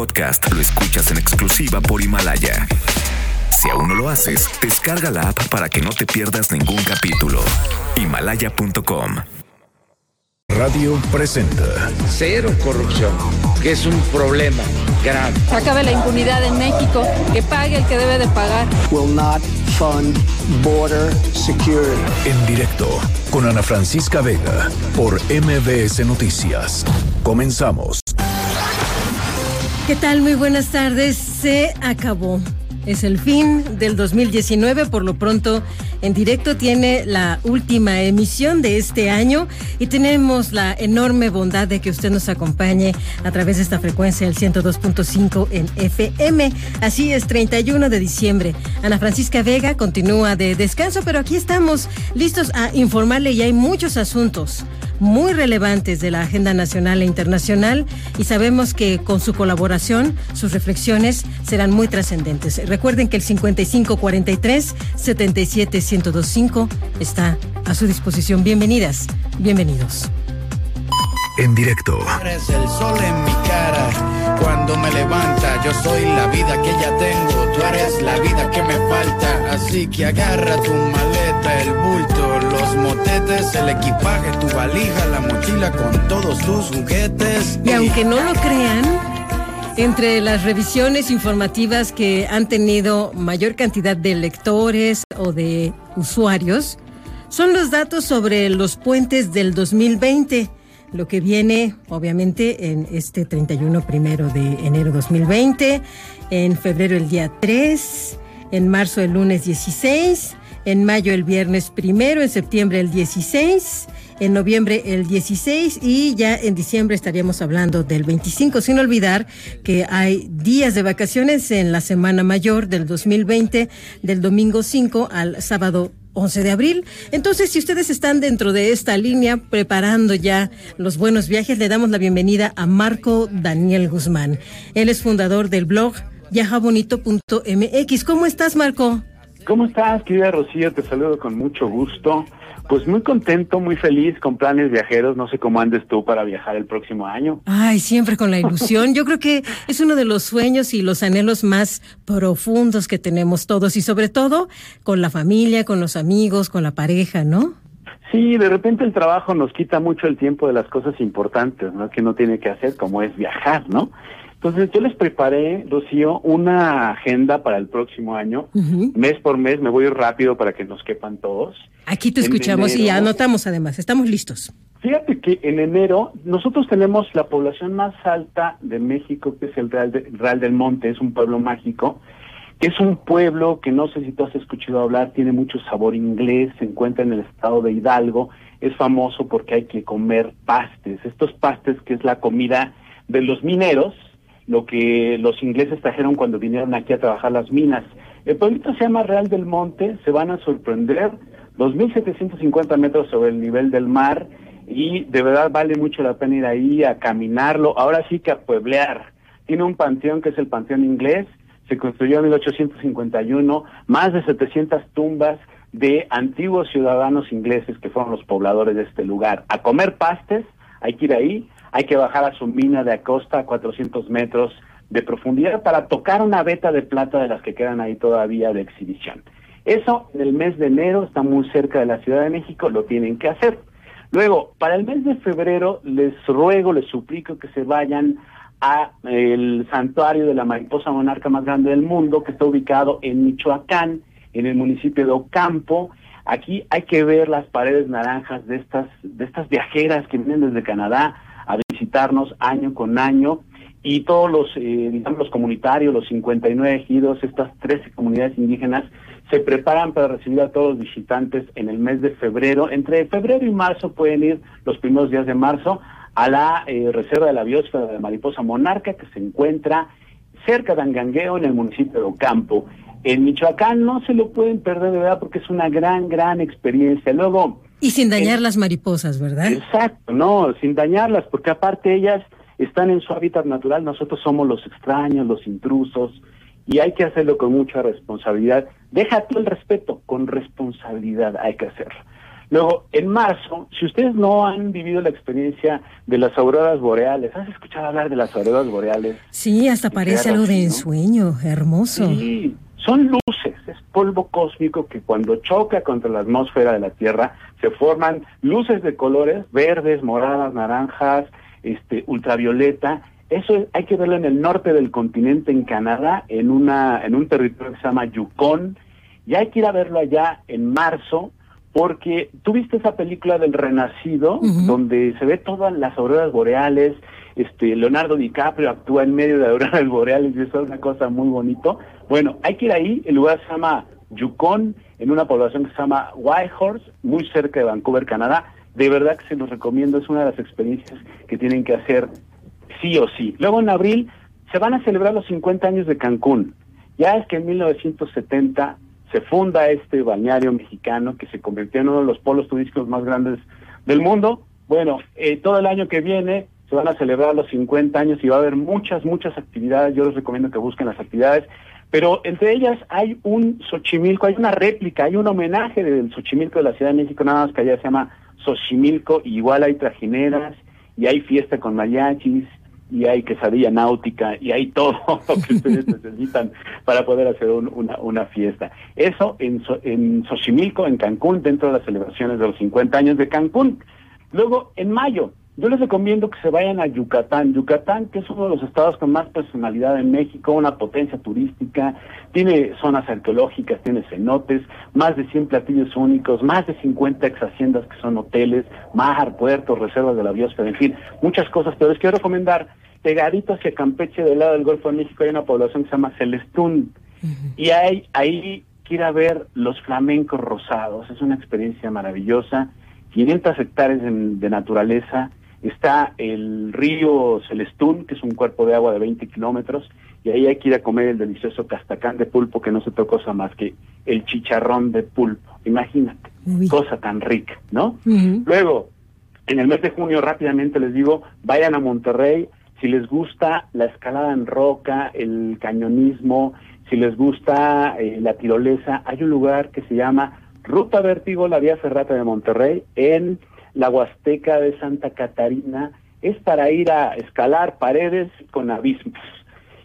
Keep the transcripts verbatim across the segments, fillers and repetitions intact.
podcast lo escuchas en exclusiva por Himalaya. Si aún no lo haces, descarga la app para que no te pierdas ningún capítulo. Himalaya punto com. Radio presenta Cero Corrupción, que es un problema grave. Acabe la impunidad en México, que pague el que debe de pagar. Will not fund border security. En directo con Ana Francisca Vega por M V S Noticias. Comenzamos. ¿Qué tal? Muy buenas tardes. Se acabó. Es el fin del dos mil diecinueve, por lo pronto En Directo tiene la última emisión de este año y tenemos la enorme bondad de que usted nos acompañe a través de esta frecuencia, el ciento dos punto cinco en F M. Así es, treinta y uno de diciembre. Ana Francisca Vega continúa de descanso, pero aquí estamos listos a informarle y hay muchos asuntos muy relevantes de la agenda nacional e internacional y sabemos que con su colaboración, sus reflexiones serán muy trascendentes. Recuerden que el cincuenta y cinco cuarenta y tres setenta y siete ciento veinticinco está a su disposición. Bienvenidas, bienvenidos. En directo. Eres el sol en mi cara, cuando me levanta, yo soy la vida que ya tengo, tú eres la vida que me falta, así que agarra tu maleta, el bulto, los motetes, el equipaje, tu valija, la mochila con todos tus juguetes. Y aunque no lo crean, entre las revisiones informativas que han tenido mayor cantidad de lectores o de usuarios son los datos sobre los puentes del dos mil veinte, lo que viene obviamente en este treinta y uno primero de enero dos mil veinte, en febrero el día tres, en marzo el lunes dieciséis, en mayo el viernes primero, en septiembre el dieciséis, en noviembre el dieciséis y ya en diciembre estaríamos hablando del veinticinco, sin olvidar que hay días de vacaciones en la Semana Mayor del dos mil veinte, del domingo cinco al sábado once de abril. Entonces, si ustedes están dentro de esta línea preparando ya los buenos viajes, le damos la bienvenida a Marco Daniel Guzmán. Él es fundador del blog viaja bonito punto m x. ¿Cómo estás, Marco? ¿Cómo estás, querida Rocío? Te saludo con mucho gusto. Pues muy contento, muy feliz, con planes viajeros. No sé cómo andes tú para viajar el próximo año. Ay, siempre con la ilusión. Yo creo que es uno de los sueños y los anhelos más profundos que tenemos todos. Y sobre todo con la familia, con los amigos, con la pareja, ¿no? Sí, de repente el trabajo nos quita mucho el tiempo de las cosas importantes, ¿no? Que uno tiene que hacer, como es viajar, ¿no? Entonces, yo les preparé, Rocío, una agenda para el próximo año. Uh-huh. Mes por mes, me voy rápido para que nos quepan todos. Aquí te escuchamos y anotamos además, estamos listos. Fíjate que en enero nosotros tenemos la población más alta de México, que es el Real, de, Real del Monte, es un pueblo mágico, que es un pueblo que no sé si tú has escuchado hablar, tiene mucho sabor inglés, se encuentra en el estado de Hidalgo, es famoso porque hay que comer pastes, estos pastes que es la comida de los mineros, lo que los ingleses trajeron cuando vinieron aquí a trabajar las minas. El pueblito se llama Real del Monte, se van a sorprender, dos mil setecientos cincuenta metros sobre el nivel del mar, y de verdad vale mucho la pena ir ahí a caminarlo, ahora sí que a pueblear. Tiene un panteón que es el Panteón Inglés, se construyó en mil ochocientos cincuenta y uno, más de setecientas tumbas de antiguos ciudadanos ingleses que fueron los pobladores de este lugar. A comer pastes, hay que ir ahí. Hay que bajar a su mina de Acosta a cuatrocientos metros de profundidad para tocar una veta de plata de las que quedan ahí todavía de exhibición. Eso en el mes de enero, está muy cerca de la Ciudad de México, lo tienen que hacer. Luego, para el mes de febrero, les ruego, les suplico que se vayan a el santuario de la mariposa monarca más grande del mundo, que está ubicado en Michoacán, en el municipio de Ocampo. Aquí hay que ver las paredes naranjas de estas, de estas viajeras que vienen desde Canadá a visitarnos año con año, y todos los, eh, digamos, los comunitarios, los cincuenta y nueve ejidos, estas trece comunidades indígenas, se preparan para recibir a todos los visitantes en el mes de febrero. Entre febrero y marzo pueden ir, los primeros días de marzo, a la eh, Reserva de la Biosfera de la Mariposa Monarca, que se encuentra cerca de Angangueo, en el municipio de Ocampo. En Michoacán no se lo pueden perder, de verdad, porque es una gran, gran experiencia. Luego... Y sin dañar eh, las mariposas, ¿verdad? Exacto, no, sin dañarlas, porque aparte ellas están en su hábitat natural, nosotros somos los extraños, los intrusos, y hay que hacerlo con mucha responsabilidad. Deja tú el respeto, con responsabilidad hay que hacerlo. Luego, en marzo, si ustedes no han vivido la experiencia de las auroras boreales, ¿has escuchado hablar de las auroras boreales? Sí, hasta parece algo de ensueño, hermoso. Sí, son luces, es polvo cósmico que cuando choca contra la atmósfera de la Tierra se forman luces de colores verdes, moradas, naranjas, este, ultravioleta. Eso es, hay que verlo en el norte del continente, en Canadá, en una en un territorio que se llama Yukon, y hay que ir a verlo allá en marzo, porque tú viste esa película del Renacido, uh-huh. donde se ve todas las auroras boreales, este Leonardo DiCaprio actúa en medio de auroras boreales, y eso es una cosa muy bonito. Bueno, hay que ir ahí, el lugar se llama Yukon, en una población que se llama Whitehorse, muy cerca de Vancouver, Canadá. De verdad que se los recomiendo, es una de las experiencias que tienen que hacer sí o sí. Luego en abril se van a celebrar los cincuenta años de Cancún. Ya es que en mil novecientos setenta se funda este balneario mexicano que se convirtió en uno de los polos turísticos más grandes del mundo. Bueno, eh, todo el año que viene se van a celebrar los cincuenta años y va a haber muchas, muchas actividades. Yo les recomiendo que busquen las actividades, pero entre ellas hay un Xochimilco, hay una réplica, hay un homenaje del Xochimilco de la Ciudad de México, nada más que allá se llama Xochimilco, y igual hay trajineras, y hay fiesta con mariachis, y hay quesadilla náutica, y hay todo lo que ustedes necesitan para poder hacer un, una, una fiesta. Eso en, en Xochimilco, en Cancún, dentro de las celebraciones de los cincuenta años de Cancún. Luego, en mayo, yo les recomiendo que se vayan a Yucatán. Yucatán, que es uno de los estados con más personalidad en México, una potencia turística, tiene zonas arqueológicas, tiene cenotes, más de cien platillos únicos, más de cincuenta exhaciendas que son hoteles, mar, puertos, reservas de la biosfera, en fin, muchas cosas. Pero les quiero recomendar, pegadito hacia Campeche, del lado del Golfo de México, hay una población que se llama Celestún, uh-huh. y hay, ahí ir a ver los flamencos rosados, es una experiencia maravillosa, quinientas hectáreas de, de naturaleza. Está el río Celestún, que es un cuerpo de agua de veinte kilómetros, y ahí hay que ir a comer el delicioso castacán de pulpo, que no es otra cosa más que el chicharrón de pulpo. Imagínate, uy, cosa tan rica, ¿no? Uh-huh. Luego, en el mes de junio, rápidamente les digo, vayan a Monterrey, si les gusta la escalada en roca, el cañonismo, si les gusta eh, la tirolesa, hay un lugar que se llama Ruta Vértigo, la Vía Ferrata de Monterrey, en la Huasteca de Santa Catarina. Es para ir a escalar paredes con abismos.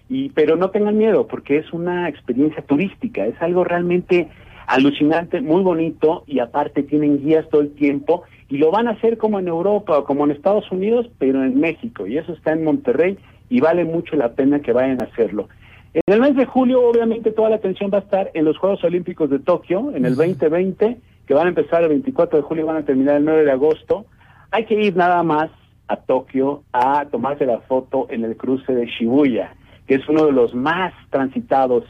Y, pero no tengan miedo, porque es una experiencia turística, es algo realmente alucinante, muy bonito, y aparte tienen guías todo el tiempo, y lo van a hacer como en Europa o como en Estados Unidos, pero en México, y eso está en Monterrey, y vale mucho la pena que vayan a hacerlo. En el mes de julio, obviamente, toda la atención va a estar en los Juegos Olímpicos de Tokio, en el veinte veinte, que van a empezar el veinticuatro de julio y van a terminar el nueve de agosto. Hay que ir nada más a Tokio a tomarse la foto en el cruce de Shibuya, que es uno de los más transitados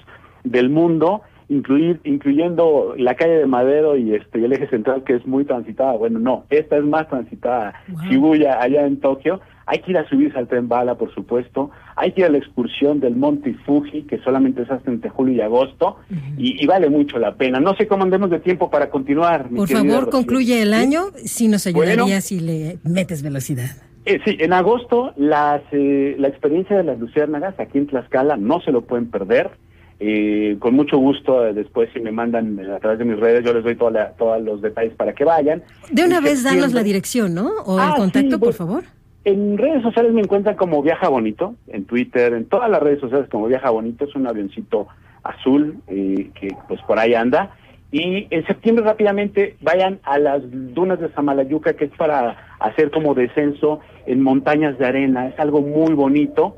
del mundo, incluir, incluyendo la calle de Madero y este y el eje central, que es muy transitada. Bueno, no, esta es más transitada, wow. Shibuya, allá en Tokio. Hay que ir a subirse al tren bala, por supuesto. Hay que ir a la excursión del Monte Fuji, que solamente es hasta entre julio y agosto, uh-huh. y, y vale mucho la pena. No sé cómo andemos de tiempo para continuar. Por favor, concluye el año, ¿sí? Si nos ayudaría, bueno, si le metes velocidad. Eh, sí, en agosto, las, eh, la experiencia de las luciérnagas aquí en Tlaxcala no se lo pueden perder. Eh, con mucho gusto, eh, después si me mandan eh, a través de mis redes, yo les doy toda la, todos los detalles para que vayan. De una en vez septiembre... danos la dirección, ¿no? O ah, el contacto, sí, por pues, favor. En redes sociales me encuentran como Viaja Bonito, en Twitter, en todas las redes sociales como Viaja Bonito. Es un avioncito azul eh, que pues por ahí anda. Y en septiembre rápidamente vayan a las dunas de Samalayuca, que es para hacer como descenso en montañas de arena. Es algo muy bonito.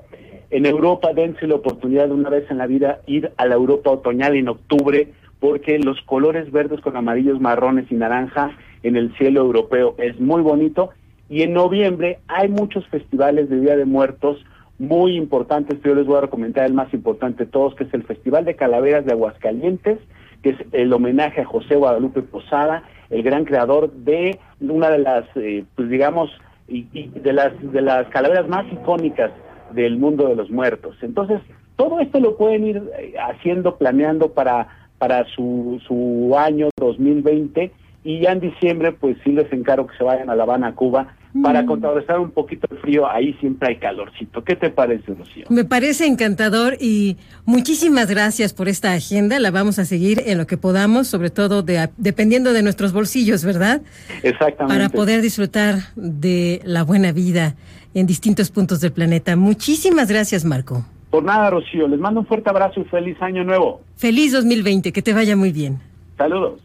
En Europa, dense la oportunidad de una vez en la vida ir a la Europa otoñal en octubre, porque los colores verdes con amarillos, marrones y naranja en el cielo europeo es muy bonito. Y en noviembre hay muchos festivales de Día de Muertos muy importantes. Yo les voy a recomendar el más importante de todos, que es el Festival de Calaveras de Aguascalientes, que es el homenaje a José Guadalupe Posada, el gran creador de una de las, eh, pues digamos, y, y de las de las calaveras más icónicas del mundo de los muertos. Entonces, todo esto lo pueden ir haciendo, planeando para, para su, su año dos mil veinte. Y ya en diciembre, pues sí les encargo que se vayan a La Habana, Cuba, para contrarrestar un poquito el frío, ahí siempre hay calorcito. ¿Qué te parece, Lucía? Me parece encantador y muchísimas gracias por esta agenda. La vamos a seguir en lo que podamos, sobre todo de, dependiendo de nuestros bolsillos, ¿verdad? Exactamente. Para poder disfrutar de la buena vida en distintos puntos del planeta. Muchísimas gracias, Marco. Por nada, Rocío. Les mando un fuerte abrazo y feliz año nuevo. Feliz dos mil veinte, que te vaya muy bien. Saludos.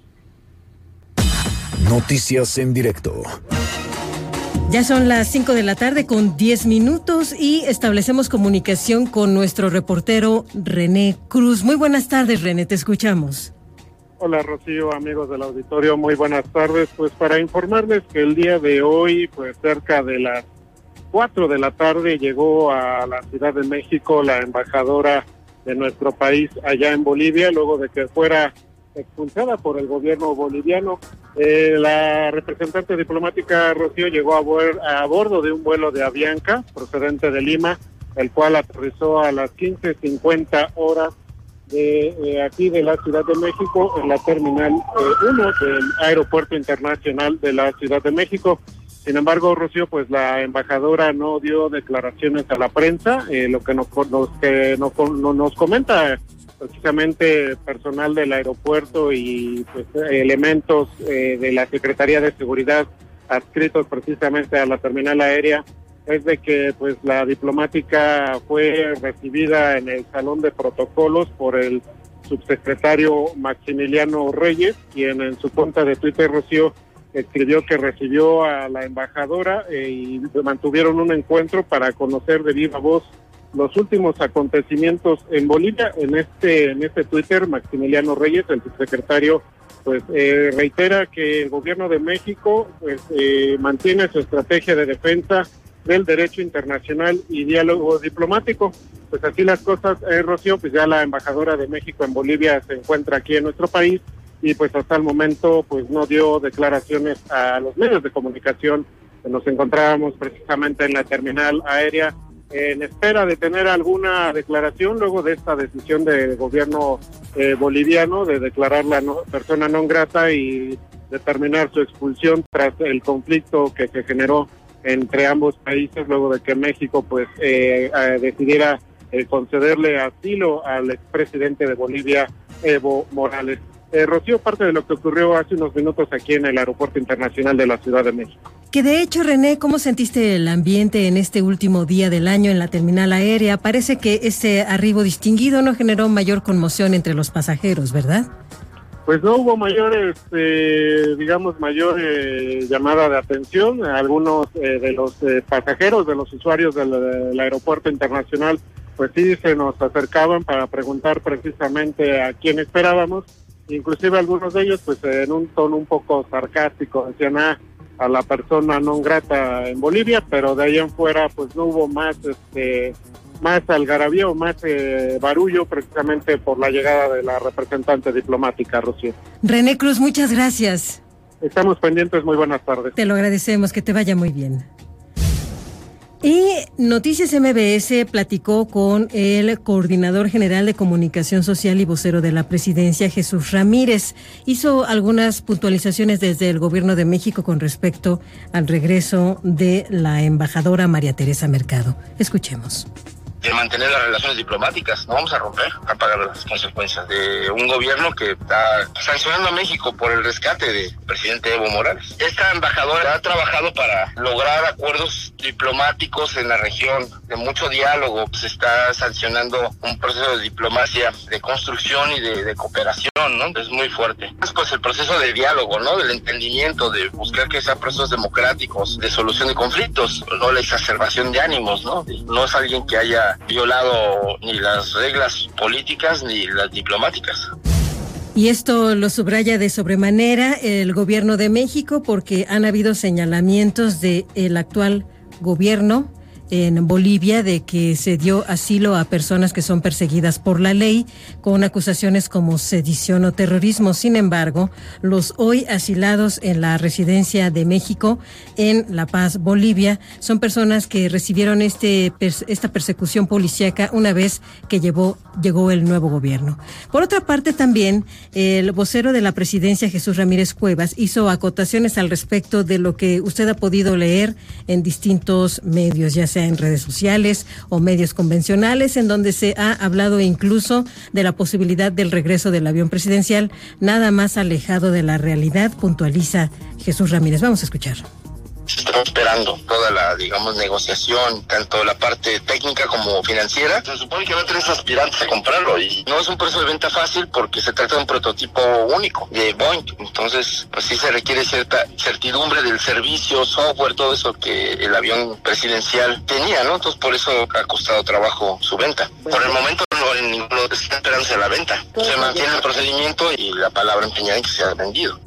Noticias en directo. Ya son las cinco de la tarde con diez minutos y establecemos comunicación con nuestro reportero René Cruz. Muy buenas tardes, René, te escuchamos. Hola, Rocío, amigos del auditorio, muy buenas tardes. Pues para informarles que el día de hoy, pues cerca de las cuatro de la tarde, llegó a la Ciudad de México la embajadora de nuestro país allá en Bolivia, luego de que fuera expulsada por el gobierno boliviano. Eh, la representante diplomática Rocío llegó a, bor- a bordo de un vuelo de Avianca procedente de Lima, el cual aterrizó a las quince cincuenta horas de eh, aquí de la Ciudad de México en la Terminal uno eh, del Aeropuerto Internacional de la Ciudad de México. Sin embargo, Rocío, pues la embajadora no dio declaraciones a la prensa, eh, lo que nos, nos, que nos, nos comenta precisamente personal del aeropuerto y pues, elementos eh, de la Secretaría de Seguridad adscritos precisamente a la terminal aérea, es de que pues la diplomática fue recibida en el salón de protocolos por el subsecretario Maximiliano Reyes, quien en su cuenta de Twitter, Rocío, escribió que recibió a la embajadora eh, y mantuvieron un encuentro para conocer de viva voz los últimos acontecimientos en Bolivia. En este en este Twitter, Maximiliano Reyes, el subsecretario, pues eh, reitera que el gobierno de México pues, eh, mantiene su estrategia de defensa del derecho internacional y diálogo diplomático. Pues así las cosas, eh, Rocío, pues ya la embajadora de México en Bolivia se encuentra aquí en nuestro país y pues hasta el momento pues no dio declaraciones a los medios de comunicación. Nos encontrábamos precisamente en la terminal aérea en espera de tener alguna declaración luego de esta decisión del gobierno eh, boliviano de declararla no, persona non grata y determinar su expulsión tras el conflicto que se generó entre ambos países luego de que México pues eh, eh, decidiera eh, concederle asilo al expresidente de Bolivia, Evo Morales. Eh, Rocío, parte de lo que ocurrió hace unos minutos aquí en el Aeropuerto Internacional de la Ciudad de México. Que de hecho, René, ¿cómo sentiste el ambiente en este último día del año en la terminal aérea? Parece que ese arribo distinguido no generó mayor conmoción entre los pasajeros, ¿verdad? Pues no hubo mayores, eh, digamos, mayor eh, llamada de atención. Algunos eh, de los eh, pasajeros, de los usuarios del, del Aeropuerto Internacional, pues sí se nos acercaban para preguntar precisamente a quién esperábamos. Inclusive algunos de ellos, pues en un tono un poco sarcástico, decían ah, a la persona non grata en Bolivia, pero de ahí en fuera, pues no hubo más, este, más algarabía o más eh, barullo, precisamente por la llegada de la representante diplomática, Rocío. René Cruz, muchas gracias. Estamos pendientes, muy buenas tardes. Te lo agradecemos, que te vaya muy bien. Y Noticias M B S platicó con el coordinador general de comunicación social y vocero de la presidencia, Jesús Ramírez. Hizo algunas puntualizaciones desde el gobierno de México con respecto al regreso de la embajadora María Teresa Mercado. Escuchemos. De mantener las relaciones diplomáticas, no vamos a romper, a pagar las consecuencias de un gobierno que está sancionando a México por el rescate del presidente Evo Morales. Esta embajadora ha trabajado para lograr acuerdos diplomáticos en la región, de mucho diálogo. Se está sancionando un proceso de diplomacia, de construcción y de, de cooperación, ¿no? Es muy fuerte. Es pues el proceso de diálogo, ¿no? Del entendimiento, de buscar que sean procesos democráticos, de solución de conflictos, no la exacerbación de ánimos, ¿no? No es alguien que haya violado ni las reglas políticas ni las diplomáticas. Y esto lo subraya de sobremanera el gobierno de México porque han habido señalamientos del actual gobierno en Bolivia de que se dio asilo a personas que son perseguidas por la ley con acusaciones como sedición o terrorismo. Sin embargo, los hoy asilados en la residencia de México en La Paz, Bolivia, son personas que recibieron este esta persecución policíaca una vez que llevó, llegó el nuevo gobierno. Por otra parte, también el vocero de la presidencia, Jesús Ramírez Cuevas, hizo acotaciones al respecto de lo que usted ha podido leer en distintos medios, ya sea en redes sociales o medios convencionales, en donde se ha hablado incluso de la posibilidad del regreso del avión presidencial, nada más alejado de la realidad, puntualiza Jesús Ramírez. Vamos a escuchar. Estamos esperando toda la, digamos, negociación, tanto la parte técnica como financiera. Se supone que va a tres aspirantes a comprarlo y no es un precio de venta fácil porque se trata de un prototipo único de Boeing. Entonces, pues sí se requiere cierta certidumbre del servicio, software, todo eso que el avión presidencial tenía, ¿no? Entonces, por eso ha costado trabajo su venta. Por el momento no hay ninguna esperanza de la venta. Se mantiene el procedimiento y la palabra empeñada en que se ha vendido.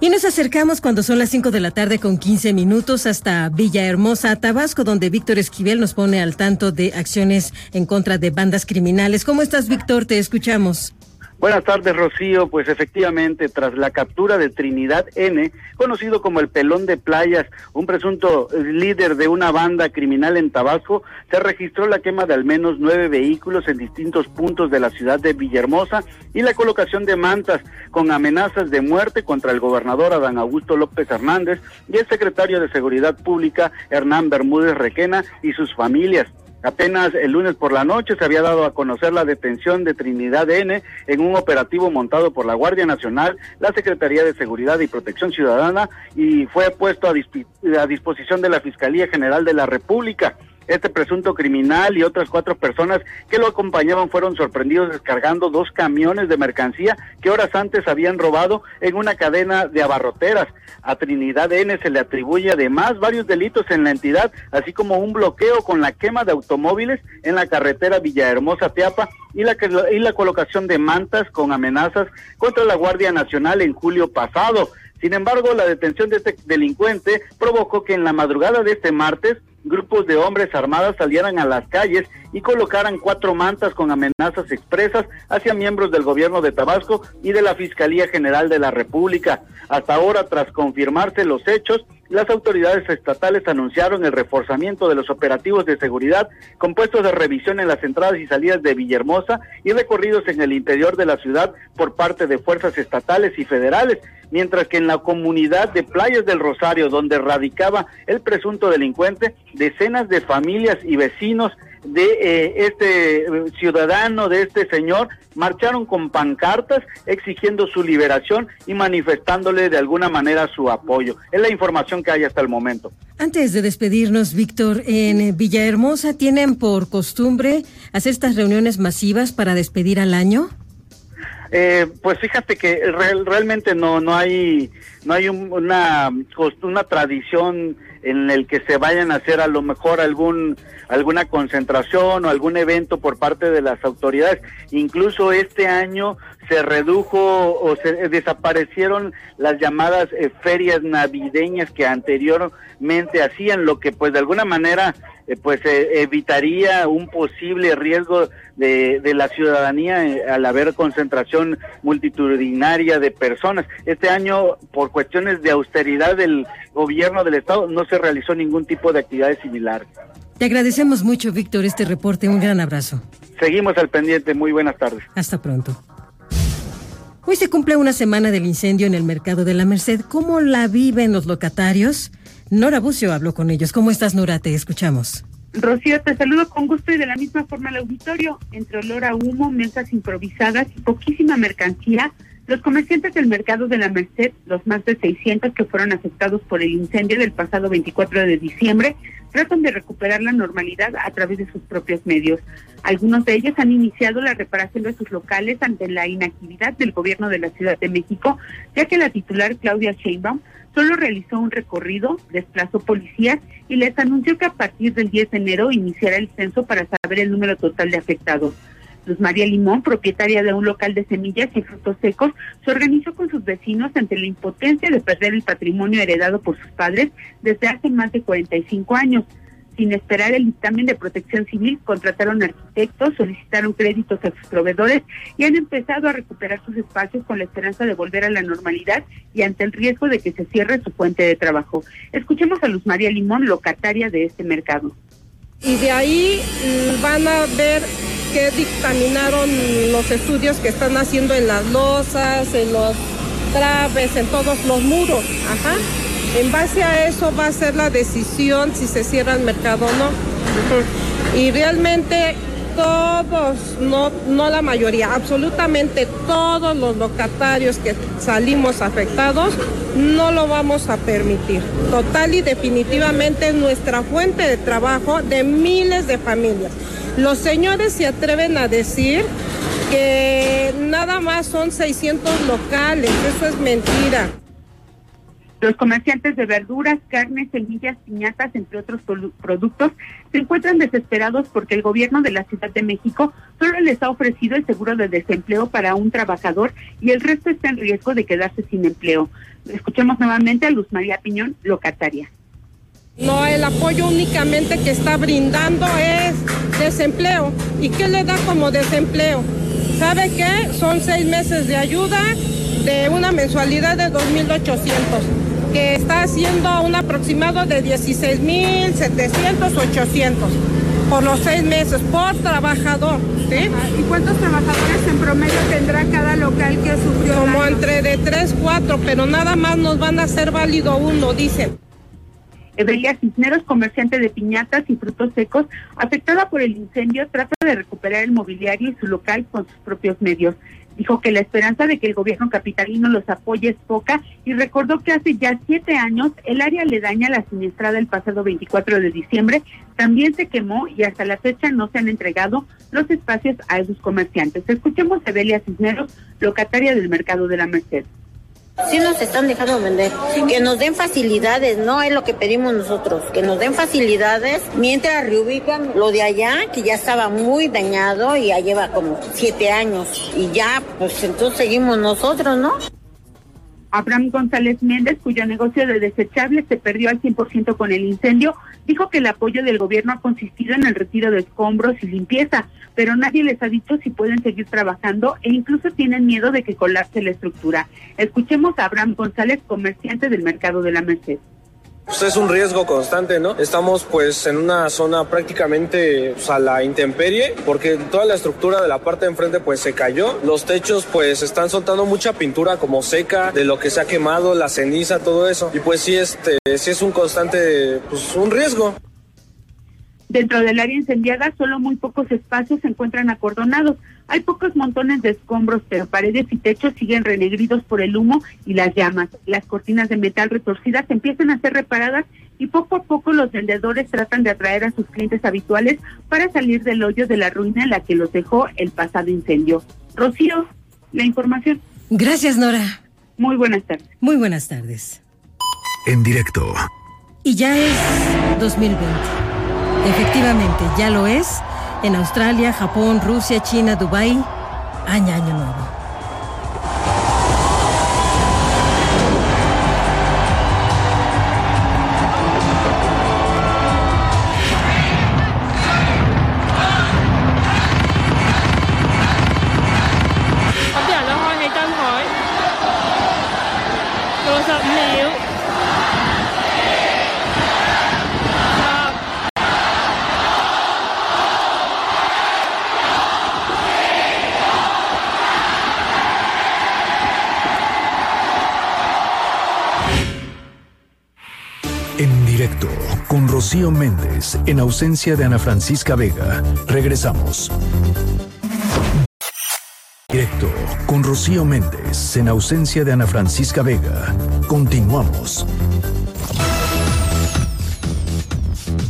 Y nos acercamos cuando son las cinco de la tarde con quince minutos hasta Villahermosa, Tabasco, donde Víctor Esquivel nos pone al tanto de acciones en contra de bandas criminales. ¿Cómo estás, Víctor? Te escuchamos. Buenas tardes, Rocío. Pues efectivamente, tras la captura de Trinidad N, conocido como el Pelón de Playas, un presunto líder de una banda criminal en Tabasco, se registró la quema de al menos nueve vehículos en distintos puntos de la ciudad de Villahermosa y la colocación de mantas con amenazas de muerte contra el gobernador Adán Augusto López Hernández y el secretario de Seguridad Pública Hernán Bermúdez Requena y sus familias. Apenas el lunes por la noche se había dado a conocer la detención de Trinidad N en un operativo montado por la Guardia Nacional, la Secretaría de Seguridad y Protección Ciudadana, y fue puesto a, disp- a disposición de la Fiscalía General de la República. Este presunto criminal y otras cuatro personas que lo acompañaban fueron sorprendidos descargando dos camiones de mercancía que horas antes habían robado en una cadena de abarroteras. A Trinidad N se le atribuye además varios delitos en la entidad, así como un bloqueo con la quema de automóviles en la carretera Villahermosa-Teapa y la, y la colocación de mantas con amenazas contra la Guardia Nacional en julio pasado. Sin embargo, la detención de este delincuente provocó que en la madrugada de este martes grupos de hombres armados salieran a las calles y colocaran cuatro mantas con amenazas expresas hacia miembros del gobierno de Tabasco y de la Fiscalía General de la República. Hasta ahora, tras confirmarse los hechos, las autoridades estatales anunciaron el reforzamiento de los operativos de seguridad con puestos de revisión en las entradas y salidas de Villahermosa y recorridos en el interior de la ciudad por parte de fuerzas estatales y federales, mientras que en la comunidad de Playas del Rosario, donde radicaba el presunto delincuente, decenas de familias y vecinos de eh, este ciudadano, de este señor, marcharon con pancartas exigiendo su liberación y manifestándole de alguna manera su apoyo. Es la información que hay hasta el momento. Antes de despedirnos, Víctor, en Villahermosa tienen por costumbre hacer estas reuniones masivas para despedir al año. Eh, pues fíjate que re- realmente no no hay no hay un, una una tradición en el que se vayan a hacer a lo mejor algún alguna concentración o algún evento por parte de las autoridades. Incluso este año se redujo o se desaparecieron las llamadas eh, ferias navideñas que anteriormente hacían, lo que pues de alguna manera eh, pues eh, evitaría un posible riesgo de, de la ciudadanía eh, al haber concentración multitudinaria de personas. Este año, por cuestiones de austeridad del gobierno del estado, no se realizó ningún tipo de actividades similares. Te agradecemos mucho, Víctor, este reporte. Un gran abrazo. Seguimos al pendiente. Muy buenas tardes. Hasta pronto. Hoy se cumple una semana del incendio en el Mercado de la Merced. ¿Cómo la viven los locatarios? Nora Bucio habló con ellos. ¿Cómo estás, Nora? Te escuchamos. Rocío, te saludo con gusto y de la misma forma al auditorio. Entre olor a humo, mesas improvisadas y poquísima mercancía, los comerciantes del Mercado de la Merced, los más de seiscientos que fueron afectados por el incendio del pasado veinticuatro de diciembre, tratan de recuperar la normalidad a través de sus propios medios. Algunos de ellos han iniciado la reparación de sus locales ante la inactividad del gobierno de la Ciudad de México, ya que la titular Claudia Sheinbaum solo realizó un recorrido, desplazó policías y les anunció que a partir del diez de enero iniciará el censo para saber el número total de afectados. Luz María Limón, propietaria de un local de semillas y frutos secos, se organizó con sus vecinos ante la impotencia de perder el patrimonio heredado por sus padres desde hace más de cuarenta y cinco años. sin esperar el dictamen de Protección Civil, contrataron arquitectos, solicitaron créditos a sus proveedores y han empezado a recuperar sus espacios con la esperanza de volver a la normalidad y ante el riesgo de que se cierre su fuente de trabajo. Escuchemos a Luz María Limón, locataria de este mercado. Y de ahí van a ver qué dictaminaron los estudios que están haciendo en las losas, en los traves, en todos los muros. Ajá. En base a eso va a ser la decisión si se cierra el mercado o no. Uh-huh. Y realmente todos, no, no la mayoría, absolutamente todos los locatarios que salimos afectados no lo vamos a permitir. Total y definitivamente es nuestra fuente de trabajo de miles de familias. Los señores se atreven a decir que nada más son seiscientos locales, eso es mentira. Los comerciantes de verduras, carnes, semillas, piñatas, entre otros productos, se encuentran desesperados porque el gobierno de la Ciudad de México solo les ha ofrecido el seguro de desempleo para un trabajador y el resto está en riesgo de quedarse sin empleo. Escuchemos nuevamente a Luz María Piñón, locataria. No, el apoyo únicamente que está brindando es desempleo. ¿Y qué le da como desempleo? ¿Sabe qué? Son seis meses de ayuda de una mensualidad de dos mil ochocientos, que está haciendo un aproximado de dieciséis mil setecientos, ochocientos por los seis meses, por trabajador, ¿sí? ¿Y cuántos trabajadores en promedio tendrá cada local que sufrió? Como entre de tres, cuatro, pero nada más nos van a hacer válido uno, dicen. Evelia Cisneros, comerciante de piñatas y frutos secos, afectada por el incendio, trata de recuperar el mobiliario y su local con sus propios medios. Dijo que la esperanza de que el gobierno capitalino los apoye es poca y recordó que hace ya siete años el área aledaña a la siniestrada el pasado veinticuatro de diciembre también se quemó y hasta la fecha no se han entregado los espacios a esos comerciantes. Escuchemos a Evelia Cisneros, locataria del Mercado de la Merced. Sí nos están dejando vender, que nos den facilidades, no es lo que pedimos nosotros, que nos den facilidades, mientras reubican lo de allá, que ya estaba muy dañado y ya lleva como siete años, y ya, pues entonces seguimos nosotros, ¿no? Abraham González Méndez, cuyo negocio de desechables se perdió al cien por ciento con el incendio, dijo que el apoyo del gobierno ha consistido en el retiro de escombros y limpieza, pero nadie les ha dicho si pueden seguir trabajando e incluso tienen miedo de que colapse la estructura. Escuchemos a Abraham González, comerciante del Mercado de la Merced. Pues es un riesgo constante, ¿no? Estamos pues en una zona prácticamente pues, a la intemperie, porque toda la estructura de la parte de enfrente pues se cayó, los techos pues están soltando mucha pintura como seca, de lo que se ha quemado, la ceniza, todo eso, y pues sí, este, sí es un constante, pues un riesgo. Dentro del área incendiada, solo muy pocos espacios se encuentran acordonados. Hay pocos montones de escombros, pero paredes y techos siguen renegridos por el humo y las llamas. Las cortinas de metal retorcidas empiezan a ser reparadas y poco a poco los vendedores tratan de atraer a sus clientes habituales para salir del hoyo de la ruina en la que los dejó el pasado incendio. Rocío, la información. Gracias, Nora. Muy buenas tardes. Muy buenas tardes. En directo. Y ya es dos mil veinte. Efectivamente, ya lo es. En Australia, Japón, Rusia, China, Dubái, año, año nuevo. Con Rocío Méndez, en ausencia de Ana Francisca Vega. Regresamos. Directo con Rocío Méndez, en ausencia de Ana Francisca Vega. Continuamos.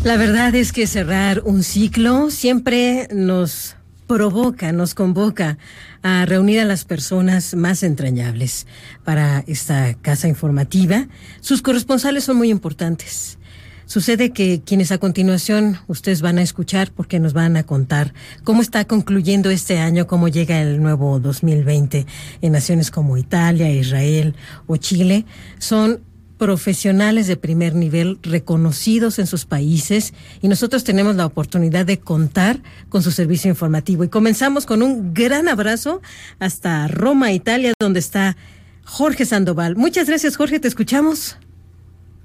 La verdad es que cerrar un ciclo siempre nos provoca, nos convoca a reunir a las personas más entrañables para esta casa informativa. Sus corresponsales son muy importantes. Sucede que quienes a continuación ustedes van a escuchar porque nos van a contar cómo está concluyendo este año, cómo llega el nuevo dos mil veinte en naciones como Italia, Israel o Chile, son profesionales de primer nivel reconocidos en sus países, y nosotros tenemos la oportunidad de contar con su servicio informativo. Y comenzamos con un gran abrazo hasta Roma, Italia, donde está Jorge Sandoval. Muchas gracias, Jorge, te escuchamos.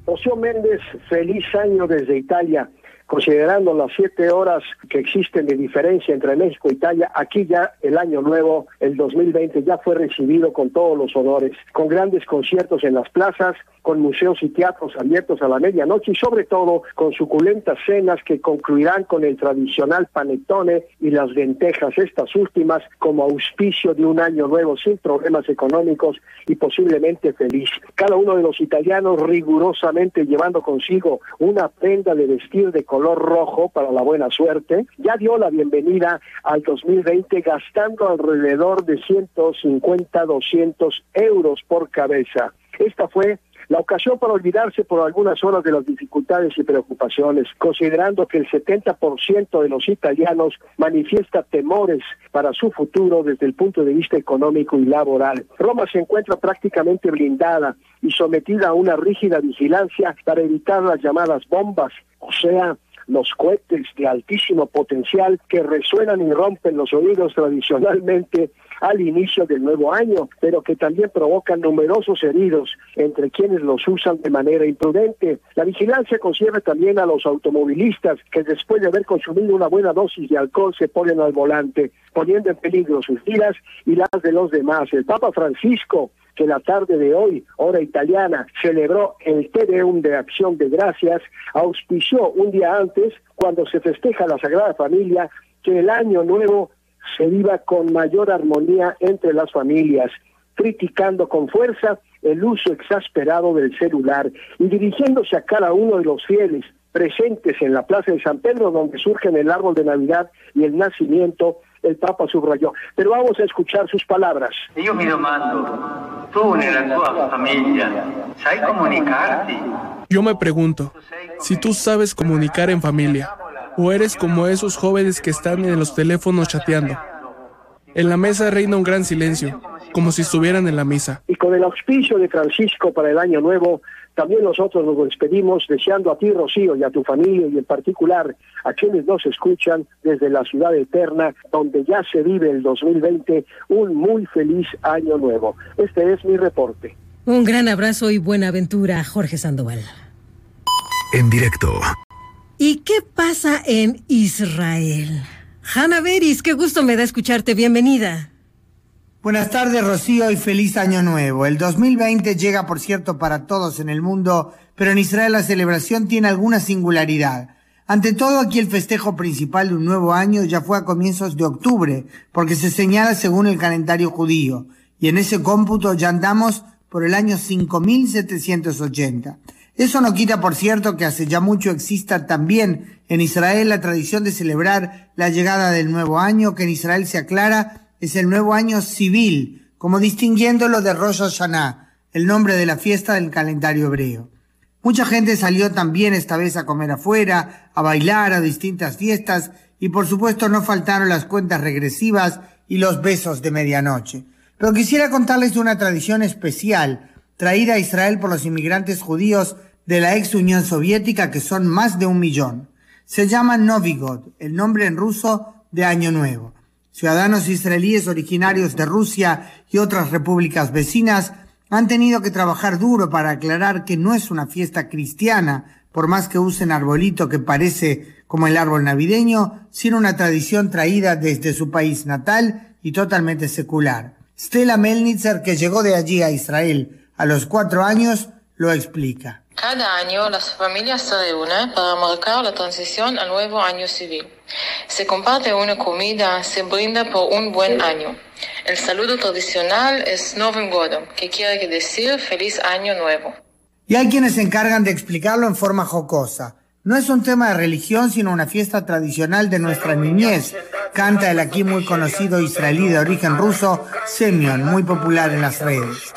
Rocío Méndez, feliz año desde Italia. Considerando las siete horas que existen de diferencia entre México e Italia, aquí ya el año nuevo, el dos mil veinte, ya fue recibido con todos los honores, con grandes conciertos en las plazas, con museos y teatros abiertos a la medianoche y sobre todo con suculentas cenas que concluirán con el tradicional panettone y las lentejas, estas últimas como auspicio de un año nuevo sin problemas económicos y posiblemente feliz. Cada uno de los italianos rigurosamente llevando consigo una prenda de vestir de color rojo para la buena suerte, ya dio la bienvenida al dos mil veinte gastando alrededor de ciento cincuenta a doscientos euros por cabeza. Esta fue la ocasión para olvidarse por algunas horas de las dificultades y preocupaciones, considerando que el setenta por ciento de los italianos manifiesta temores para su futuro desde el punto de vista económico y laboral. Roma se encuentra prácticamente blindada y sometida a una rígida vigilancia para evitar las llamadas bombas, o sea, los cohetes de altísimo potencial que resuenan y rompen los oídos tradicionalmente al inicio del nuevo año, pero que también provocan numerosos heridos entre quienes los usan de manera imprudente. La vigilancia concierne también a los automovilistas que después de haber consumido una buena dosis de alcohol se ponen al volante, poniendo en peligro sus vidas y las de los demás. El Papa Francisco, que la tarde de hoy, hora italiana, celebró el Te Deum de Acción de Gracias, auspició un día antes, cuando se festeja la Sagrada Familia, que el año nuevo se viva con mayor armonía entre las familias, criticando con fuerza el uso exasperado del celular y dirigiéndose a cada uno de los fieles presentes en la Plaza de San Pedro, donde surgen el árbol de Navidad y el nacimiento. El Papa subrayó, pero vamos a escuchar sus palabras. Io mi domando, tú nella tua famiglia, sai comunicarti? Yo me pregunto, si tú sabes comunicar en familia, o eres como esos jóvenes que están en los teléfonos chateando. En la mesa reina un gran silencio, como si estuvieran en la misa. Y con el auspicio de Francisco para el año nuevo, también nosotros nos despedimos deseando a ti, Rocío, y a tu familia, y en particular a quienes nos escuchan desde la ciudad eterna, donde ya se vive el dos mil veinte, un muy feliz año nuevo. Este es mi reporte. Un gran abrazo y buena aventura, Jorge Sandoval. En directo. ¿Y qué pasa en Israel? Hanna Beris, qué gusto me da escucharte, bienvenida. Buenas tardes, Rocío, y feliz año nuevo. El dos mil veinte llega, por cierto, para todos en el mundo, pero en Israel la celebración tiene alguna singularidad. Ante todo, aquí el festejo principal de un nuevo año ya fue a comienzos de octubre, porque se señala según el calendario judío, y en ese cómputo ya andamos por el año cinco mil setecientos ochenta. Eso no quita, por cierto, que hace ya mucho exista también en Israel la tradición de celebrar la llegada del nuevo año, que en Israel se aclara es el nuevo año civil, como distinguiéndolo de Rosh Hashanah, el nombre de la fiesta del calendario hebreo. Mucha gente salió también esta vez a comer afuera, a bailar, a distintas fiestas, y por supuesto no faltaron las cuentas regresivas y los besos de medianoche. Pero quisiera contarles una tradición especial, traída a Israel por los inmigrantes judíos de la ex Unión Soviética, que son más de un millón. Se llama Novigod, el nombre en ruso de Año Nuevo. Ciudadanos israelíes originarios de Rusia y otras repúblicas vecinas han tenido que trabajar duro para aclarar que no es una fiesta cristiana, por más que usen arbolito que parece como el árbol navideño, sino una tradición traída desde su país natal y totalmente secular. Stella Melnitzer, que llegó de allí a Israel a los cuatro años, lo explica. Cada año las familias se reúnen para marcar la transición al nuevo año civil. Se comparte una comida, se brinda por un buen año. El saludo tradicional es Novim Godom, que quiere decir feliz año nuevo. Y hay quienes se encargan de explicarlo en forma jocosa. No es un tema de religión, sino una fiesta tradicional de nuestra niñez, canta el aquí muy conocido israelí de origen ruso, Semyon, muy popular en las redes.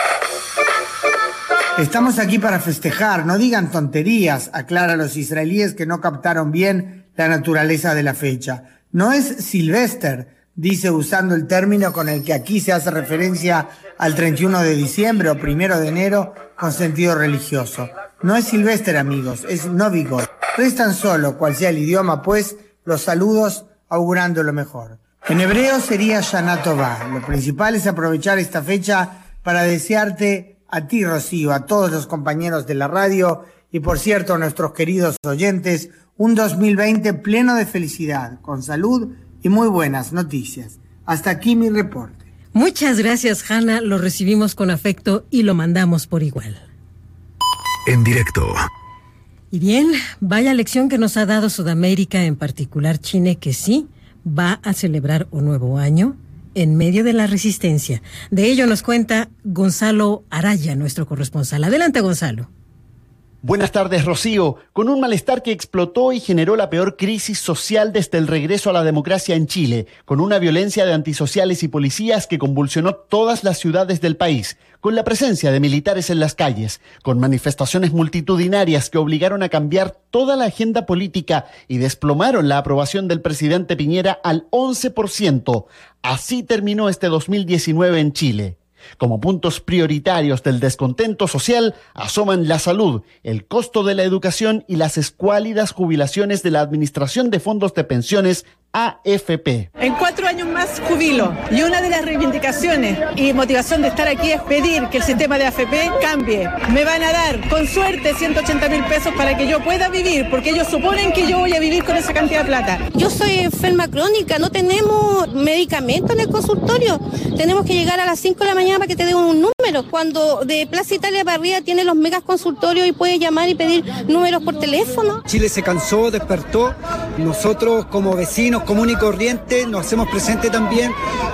Estamos aquí para festejar, no digan tonterías, aclara a los israelíes que no captaron bien la naturaleza de la fecha. No es Silvester, dice usando el término con el que aquí se hace referencia al treinta y uno de diciembre o primero de enero con sentido religioso. No es silvestre, amigos, es novigo. Restan solo, cual sea el idioma, pues, los saludos augurando lo mejor. En hebreo sería Shana Tová. Lo principal es aprovechar esta fecha para desearte a ti, Rocío, a todos los compañeros de la radio y, por cierto, a nuestros queridos oyentes, un dos mil veinte pleno de felicidad, con salud y muy buenas noticias. Hasta aquí mi reporte. Muchas gracias, Hanna. Lo recibimos con afecto y lo mandamos por igual. En directo. Y bien, vaya lección que nos ha dado Sudamérica, en particular Chile, que sí va a celebrar un nuevo año en medio de la resistencia. De ello nos cuenta Gonzalo Araya, nuestro corresponsal. Adelante, Gonzalo. Buenas tardes, Rocío. Con un malestar que explotó y generó la peor crisis social desde el regreso a la democracia en Chile, con una violencia de antisociales y policías que convulsionó todas las ciudades del país, con la presencia de militares en las calles, con manifestaciones multitudinarias que obligaron a cambiar toda la agenda política y desplomaron la aprobación del presidente Piñera al once por ciento. Así terminó este dos mil diecinueve en Chile. Como puntos prioritarios del descontento social asoman la salud, el costo de la educación y las escuálidas jubilaciones de la Administración de Fondos de Pensiones A F P. En cuatro años más jubilo, y una de las reivindicaciones y motivación de estar aquí es pedir que el sistema de A F P cambie. Me van a dar, con suerte, ciento ochenta mil pesos para que yo pueda vivir, porque ellos suponen que yo voy a vivir con esa cantidad de plata. Yo soy enferma crónica, no tenemos medicamento en el consultorio. Tenemos que llegar a las cinco de la mañana para que te den un número. Cuando de Plaza Italia para arriba tiene los megas consultorios y puedes llamar y pedir números por teléfono. Chile se cansó, despertó. Nosotros como vecinos común y corriente nos hacemos presente también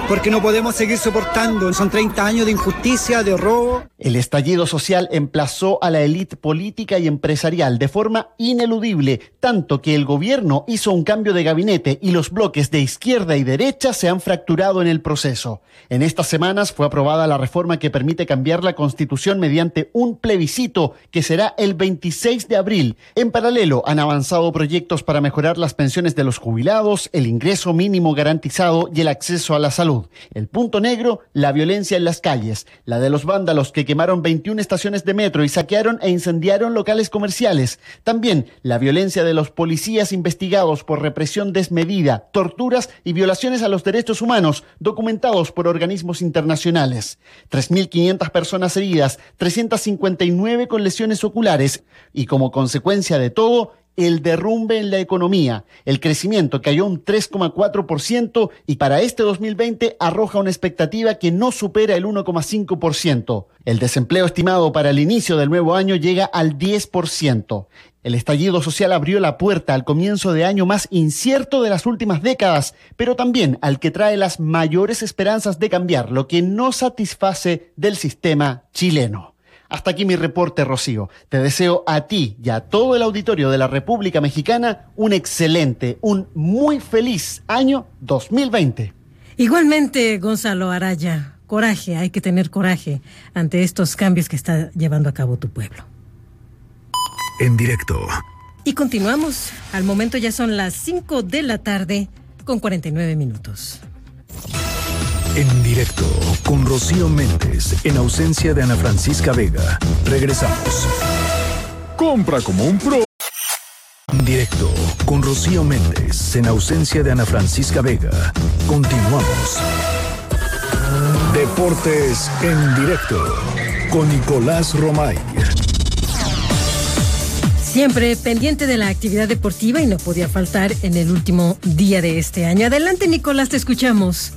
porque no podemos seguir soportando. Son treinta años de injusticia, de robo. El estallido social emplazó a la élite política y empresarial de forma ineludible, tanto que el gobierno hizo un cambio de gabinete y los bloques de izquierda y derecha se han fracturado en el proceso. En estas semanas fue aprobada la reforma que permite cambiar la Constitución mediante un plebiscito que será el veintiséis de abril. En paralelo han avanzado proyectos para mejorar las pensiones de los jubilados, el ingreso mínimo garantizado y el acceso a la salud. El punto negro, la violencia en las calles, la de los vándalos que quemaron veintiuna estaciones de metro y saquearon e incendiaron locales comerciales. También la violencia de los policías investigados por represión desmedida, torturas y violaciones a los derechos humanos documentados por organismos internacionales. tres mil quinientas personas heridas, trescientas cincuenta y nueve con lesiones oculares y como consecuencia de todo, el derrumbe en la economía. El crecimiento cayó un tres coma cuatro por ciento y para este dos mil veinte arroja una expectativa que no supera el uno coma cinco por ciento. El desempleo estimado para el inicio del nuevo año llega al diez por ciento. El estallido social abrió la puerta al comienzo de año más incierto de las últimas décadas, pero también al que trae las mayores esperanzas de cambiar lo que no satisface del sistema chileno. Hasta aquí mi reporte, Rocío. Te deseo a ti y a todo el auditorio de la República Mexicana un excelente, un muy feliz año dos mil veinte. Igualmente, Gonzalo Araya, coraje, hay que tener coraje ante estos cambios que está llevando a cabo tu pueblo. En directo. Y continuamos. Al momento ya son las cinco de la tarde con cuarenta y nueve minutos. En directo con Rocío Méndez, en ausencia de Ana Francisca Vega. Regresamos. Compra como un pro. En directo con Rocío Méndez, en ausencia de Ana Francisca Vega. Continuamos. Deportes en directo con Nicolás Romay. Siempre pendiente de la actividad deportiva y no podía faltar en el último día de este año. Adelante, Nicolás, te escuchamos.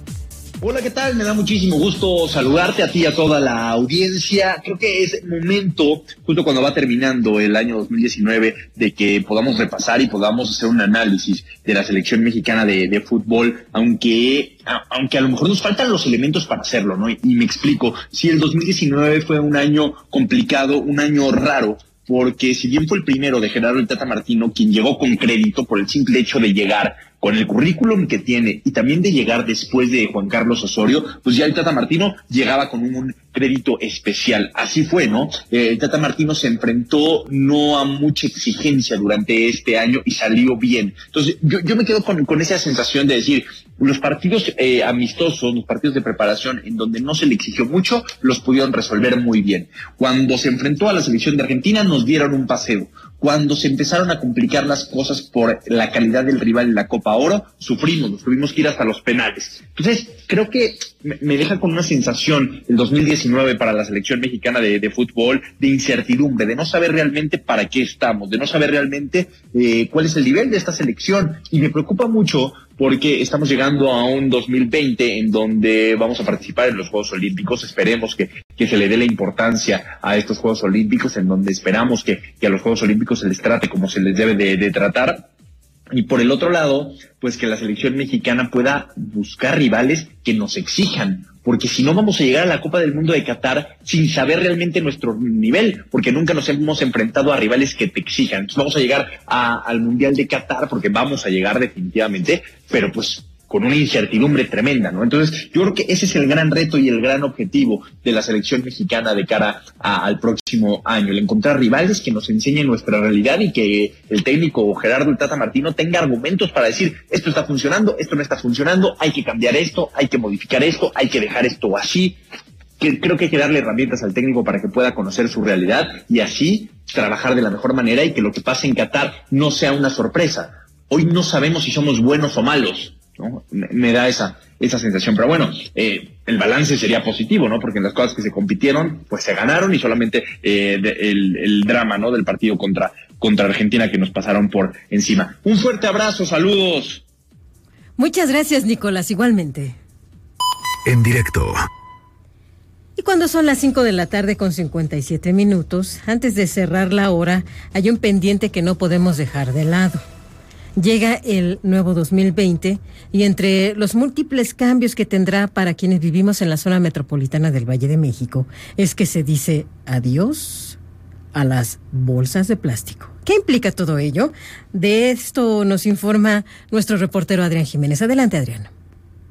Hola, ¿qué tal? Me da muchísimo gusto saludarte a ti y a toda la audiencia. Creo que es momento, justo cuando va terminando el año dos mil diecinueve, de que podamos repasar y podamos hacer un análisis de la selección mexicana de, de fútbol, aunque... aunque a lo mejor nos faltan los elementos para hacerlo, ¿no? Y, y me explico, si el dos mil diecinueve fue un año complicado, un año raro, porque si bien fue el primero de Gerardo el Tata Martino, quien llegó con crédito por el simple hecho de llegar con el currículum que tiene y también de llegar después de Juan Carlos Osorio, pues ya el Tata Martino llegaba con un, un crédito especial. Así fue, ¿no? Eh, el Tata Martino se enfrentó no a mucha exigencia durante este año y salió bien. Entonces yo, yo me quedo con, con esa sensación de decir, los partidos eh, amistosos, los partidos de preparación, en donde no se le exigió mucho, los pudieron resolver muy bien. Cuando se enfrentó a la selección de Argentina, nos dieron un paseo. Cuando se empezaron a complicar las cosas por la calidad del rival en la Copa Oro, sufrimos, nos tuvimos que ir hasta los penales. Entonces, creo que me deja con una sensación el dos mil diecinueve para la selección mexicana de, de fútbol, de incertidumbre, de no saber realmente para qué estamos, de no saber realmente eh, cuál es el nivel de esta selección. Y me preocupa mucho porque estamos llegando a un dos mil veinte en donde vamos a participar en los Juegos Olímpicos. Esperemos que, que se le dé la importancia a estos Juegos Olímpicos, en donde esperamos que, que a los Juegos Olímpicos se les trate como se les debe de, de tratar. Y por el otro lado, pues que la selección mexicana pueda buscar rivales que nos exijan, porque si no vamos a llegar a la Copa del Mundo de Qatar sin saber realmente nuestro nivel, porque nunca nos hemos enfrentado a rivales que te exijan. Entonces vamos a llegar a, al Mundial de Qatar, porque vamos a llegar definitivamente, pero pues con una incertidumbre tremenda, ¿no? Entonces yo creo que ese es el gran reto y el gran objetivo de la selección mexicana de cara a, al próximo año, el encontrar rivales que nos enseñen nuestra realidad y que el técnico Gerardo el Tata Martino tenga argumentos para decir, esto está funcionando, esto no está funcionando, hay que cambiar esto, hay que modificar esto, hay que dejar esto así. Que creo que hay que darle herramientas al técnico para que pueda conocer su realidad y así trabajar de la mejor manera, y que lo que pase en Qatar no sea una sorpresa. Hoy no sabemos si somos buenos o malos, ¿no? Me da esa esa sensación, pero bueno, eh, el balance sería positivo, ¿no? Porque en las cosas que se compitieron, pues se ganaron, y solamente eh, de, el, el drama, ¿no? Del partido contra contra Argentina, que nos pasaron por encima. Un fuerte abrazo, saludos. Muchas gracias, Nicolás, igualmente. En directo. Y cuando son las cinco de la tarde con cincuenta y siete minutos, antes de cerrar la hora, hay un pendiente que no podemos dejar de lado. Llega el nuevo dos mil veinte y entre los múltiples cambios que tendrá para quienes vivimos en la zona metropolitana del Valle de México es que se dice adiós a las bolsas de plástico. ¿Qué implica todo ello? De esto nos informa nuestro reportero Adrián Jiménez. Adelante, Adrián.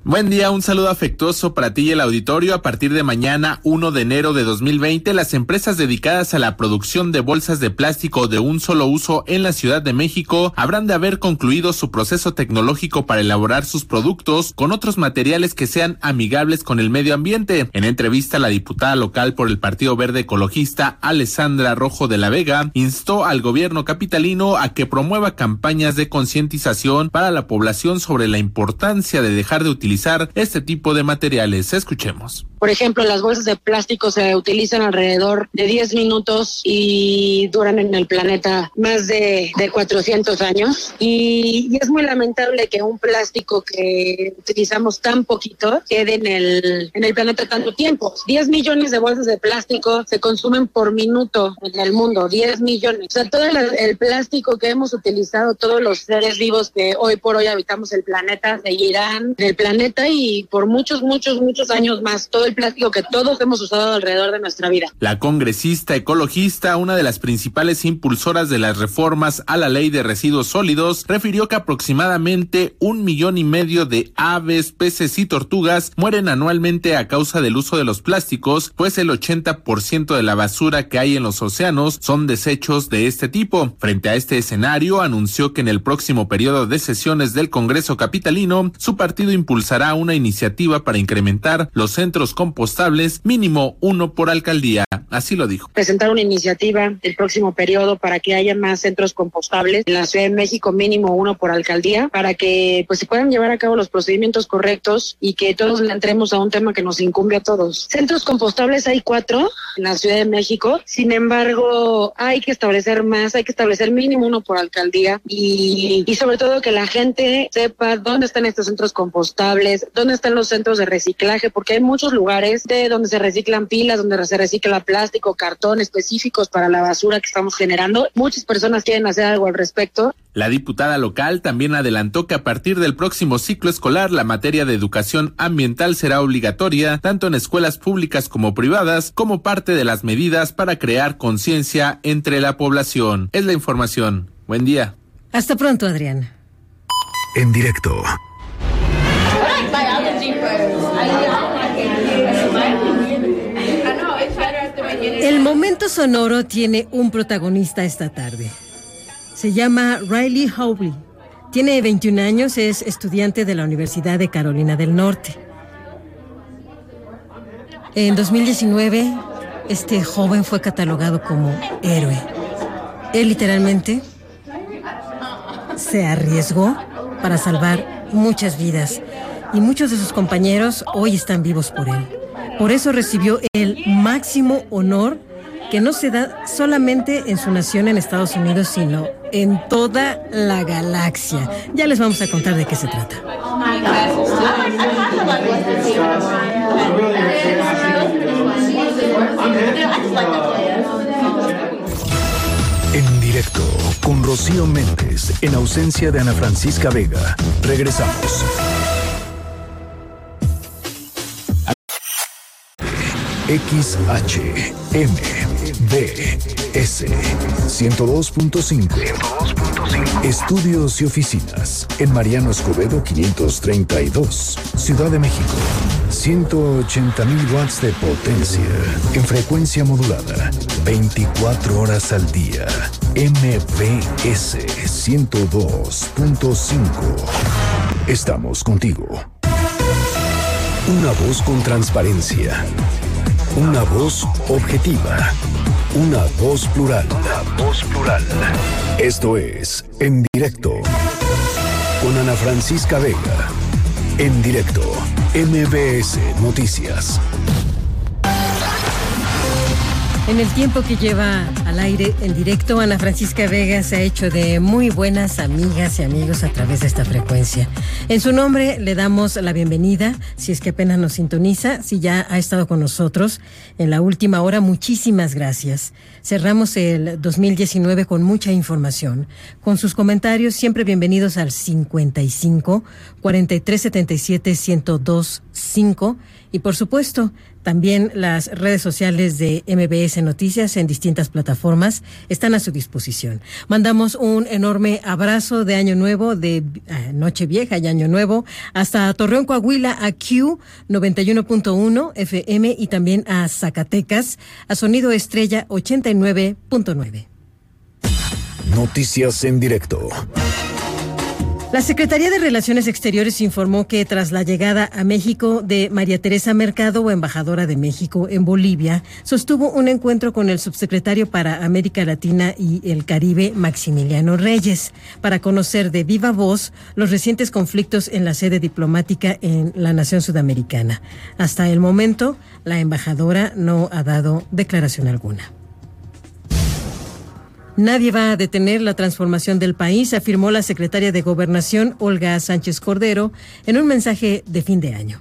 Buen día, un saludo afectuoso para ti y el auditorio. A partir de mañana, primero de enero de dos mil veinte, las empresas dedicadas a la producción de bolsas de plástico de un solo uso en la Ciudad de México habrán de haber concluido su proceso tecnológico para elaborar sus productos con otros materiales que sean amigables con el medio ambiente. En entrevista, la diputada local por el Partido Verde Ecologista, Alessandra Rojo de la Vega, instó al gobierno capitalino a que promueva campañas de concientización para la población sobre la importancia de dejar de utilizar este tipo de materiales. Escuchemos. Por ejemplo, las bolsas de plástico se utilizan alrededor de diez minutos y duran en el planeta más de, de cuatrocientos años. Y, y es muy lamentable que un plástico que utilizamos tan poquito quede en el, en el planeta tanto tiempo. diez millones de bolsas de plástico se consumen por minuto en el mundo. diez millones. O sea, todo el, el plástico que hemos utilizado, todos los seres vivos que hoy por hoy habitamos el planeta, seguirán en el planeta y por muchos, muchos, muchos años más, todo el plástico que todos hemos usado alrededor de nuestra vida. La congresista ecologista, una de las principales impulsoras de las reformas a la Ley de Residuos Sólidos, refirió que aproximadamente un millón y medio de aves, peces y tortugas mueren anualmente a causa del uso de los plásticos, pues el ochenta por ciento de la basura que hay en los océanos son desechos de este tipo. Frente a este escenario, anunció que en el próximo periodo de sesiones del Congreso capitalino, su partido impulsó Impulsará una iniciativa para incrementar los centros compostables, mínimo uno por alcaldía. Así lo dijo. Presentar una iniciativa el próximo periodo para que haya más centros compostables en la Ciudad de México, mínimo uno por alcaldía, para que pues se puedan llevar a cabo los procedimientos correctos y que todos le entremos a un tema que nos incumbe a todos. Centros compostables hay cuatro en la Ciudad de México, sin embargo hay que establecer más, hay que establecer mínimo uno por alcaldía y, y sobre todo que la gente sepa dónde están estos centros compostables, dónde están los centros de reciclaje, porque hay muchos lugares de donde se reciclan pilas, donde se recicla plástico, cartón, específicos para la basura que estamos generando. Muchas personas quieren hacer algo al respecto. La diputada local también adelantó que a partir del próximo ciclo escolar, la materia de educación ambiental será obligatoria, tanto en escuelas públicas como privadas, como parte de las medidas para crear conciencia entre la población. Es la información. Buen día. Hasta pronto, Adrián. En directo. El momento sonoro tiene un protagonista esta tarde. Se llama Riley Howley. Tiene veintiún años, es estudiante de la Universidad de Carolina del Norte. En dos mil diecinueve, este joven fue catalogado como héroe. Él literalmente se arriesgó para salvar muchas vidas. Y muchos de sus compañeros hoy están vivos por él. Por eso recibió el máximo honor que no se da solamente en su nación en Estados Unidos, sino en toda la galaxia. Ya les vamos a contar de qué se trata. En directo con Rocío Méndez, en ausencia de Ana Francisca Vega. Regresamos. X H M D S ciento dos punto cinco. Estudios y oficinas en Mariano Escobedo quinientos treinta y dos, Ciudad de México. ciento ochenta mil watts de potencia en frecuencia modulada, veinticuatro horas al día. M V S ciento dos punto cinco. Estamos contigo. Una voz con transparencia. Una voz objetiva. Una voz plural. Una voz plural. Esto es En Directo con Ana Francisca Vega. En Directo, M V S Noticias. En el tiempo que lleva al aire En Directo, Ana Francisca Vega se ha hecho de muy buenas amigas y amigos a través de esta frecuencia. En su nombre le damos la bienvenida, si es que apenas nos sintoniza, si ya ha estado con nosotros en la última hora, muchísimas gracias. Cerramos el dos mil diecinueve con mucha información. Con sus comentarios, siempre bienvenidos al cincuenta y cinco, cuarenta y tres setenta y siete, diez veinticinco. Y por supuesto, también las redes sociales de M V S Noticias en distintas plataformas están a su disposición. Mandamos un enorme abrazo de Año Nuevo, de Nochevieja y Año Nuevo, hasta Torreón, Coahuila, a Q noventa y uno punto uno F M y también a Zacatecas, a Sonido Estrella ochenta y nueve punto nueve. Noticias en directo. La Secretaría de Relaciones Exteriores informó que tras la llegada a México de María Teresa Mercado, embajadora de México en Bolivia, sostuvo un encuentro con el subsecretario para América Latina y el Caribe, Maximiliano Reyes, para conocer de viva voz los recientes conflictos en la sede diplomática en la nación sudamericana. Hasta el momento, la embajadora no ha dado declaración alguna. Nadie va a detener la transformación del país, afirmó la secretaria de Gobernación, Olga Sánchez Cordero, en un mensaje de fin de año.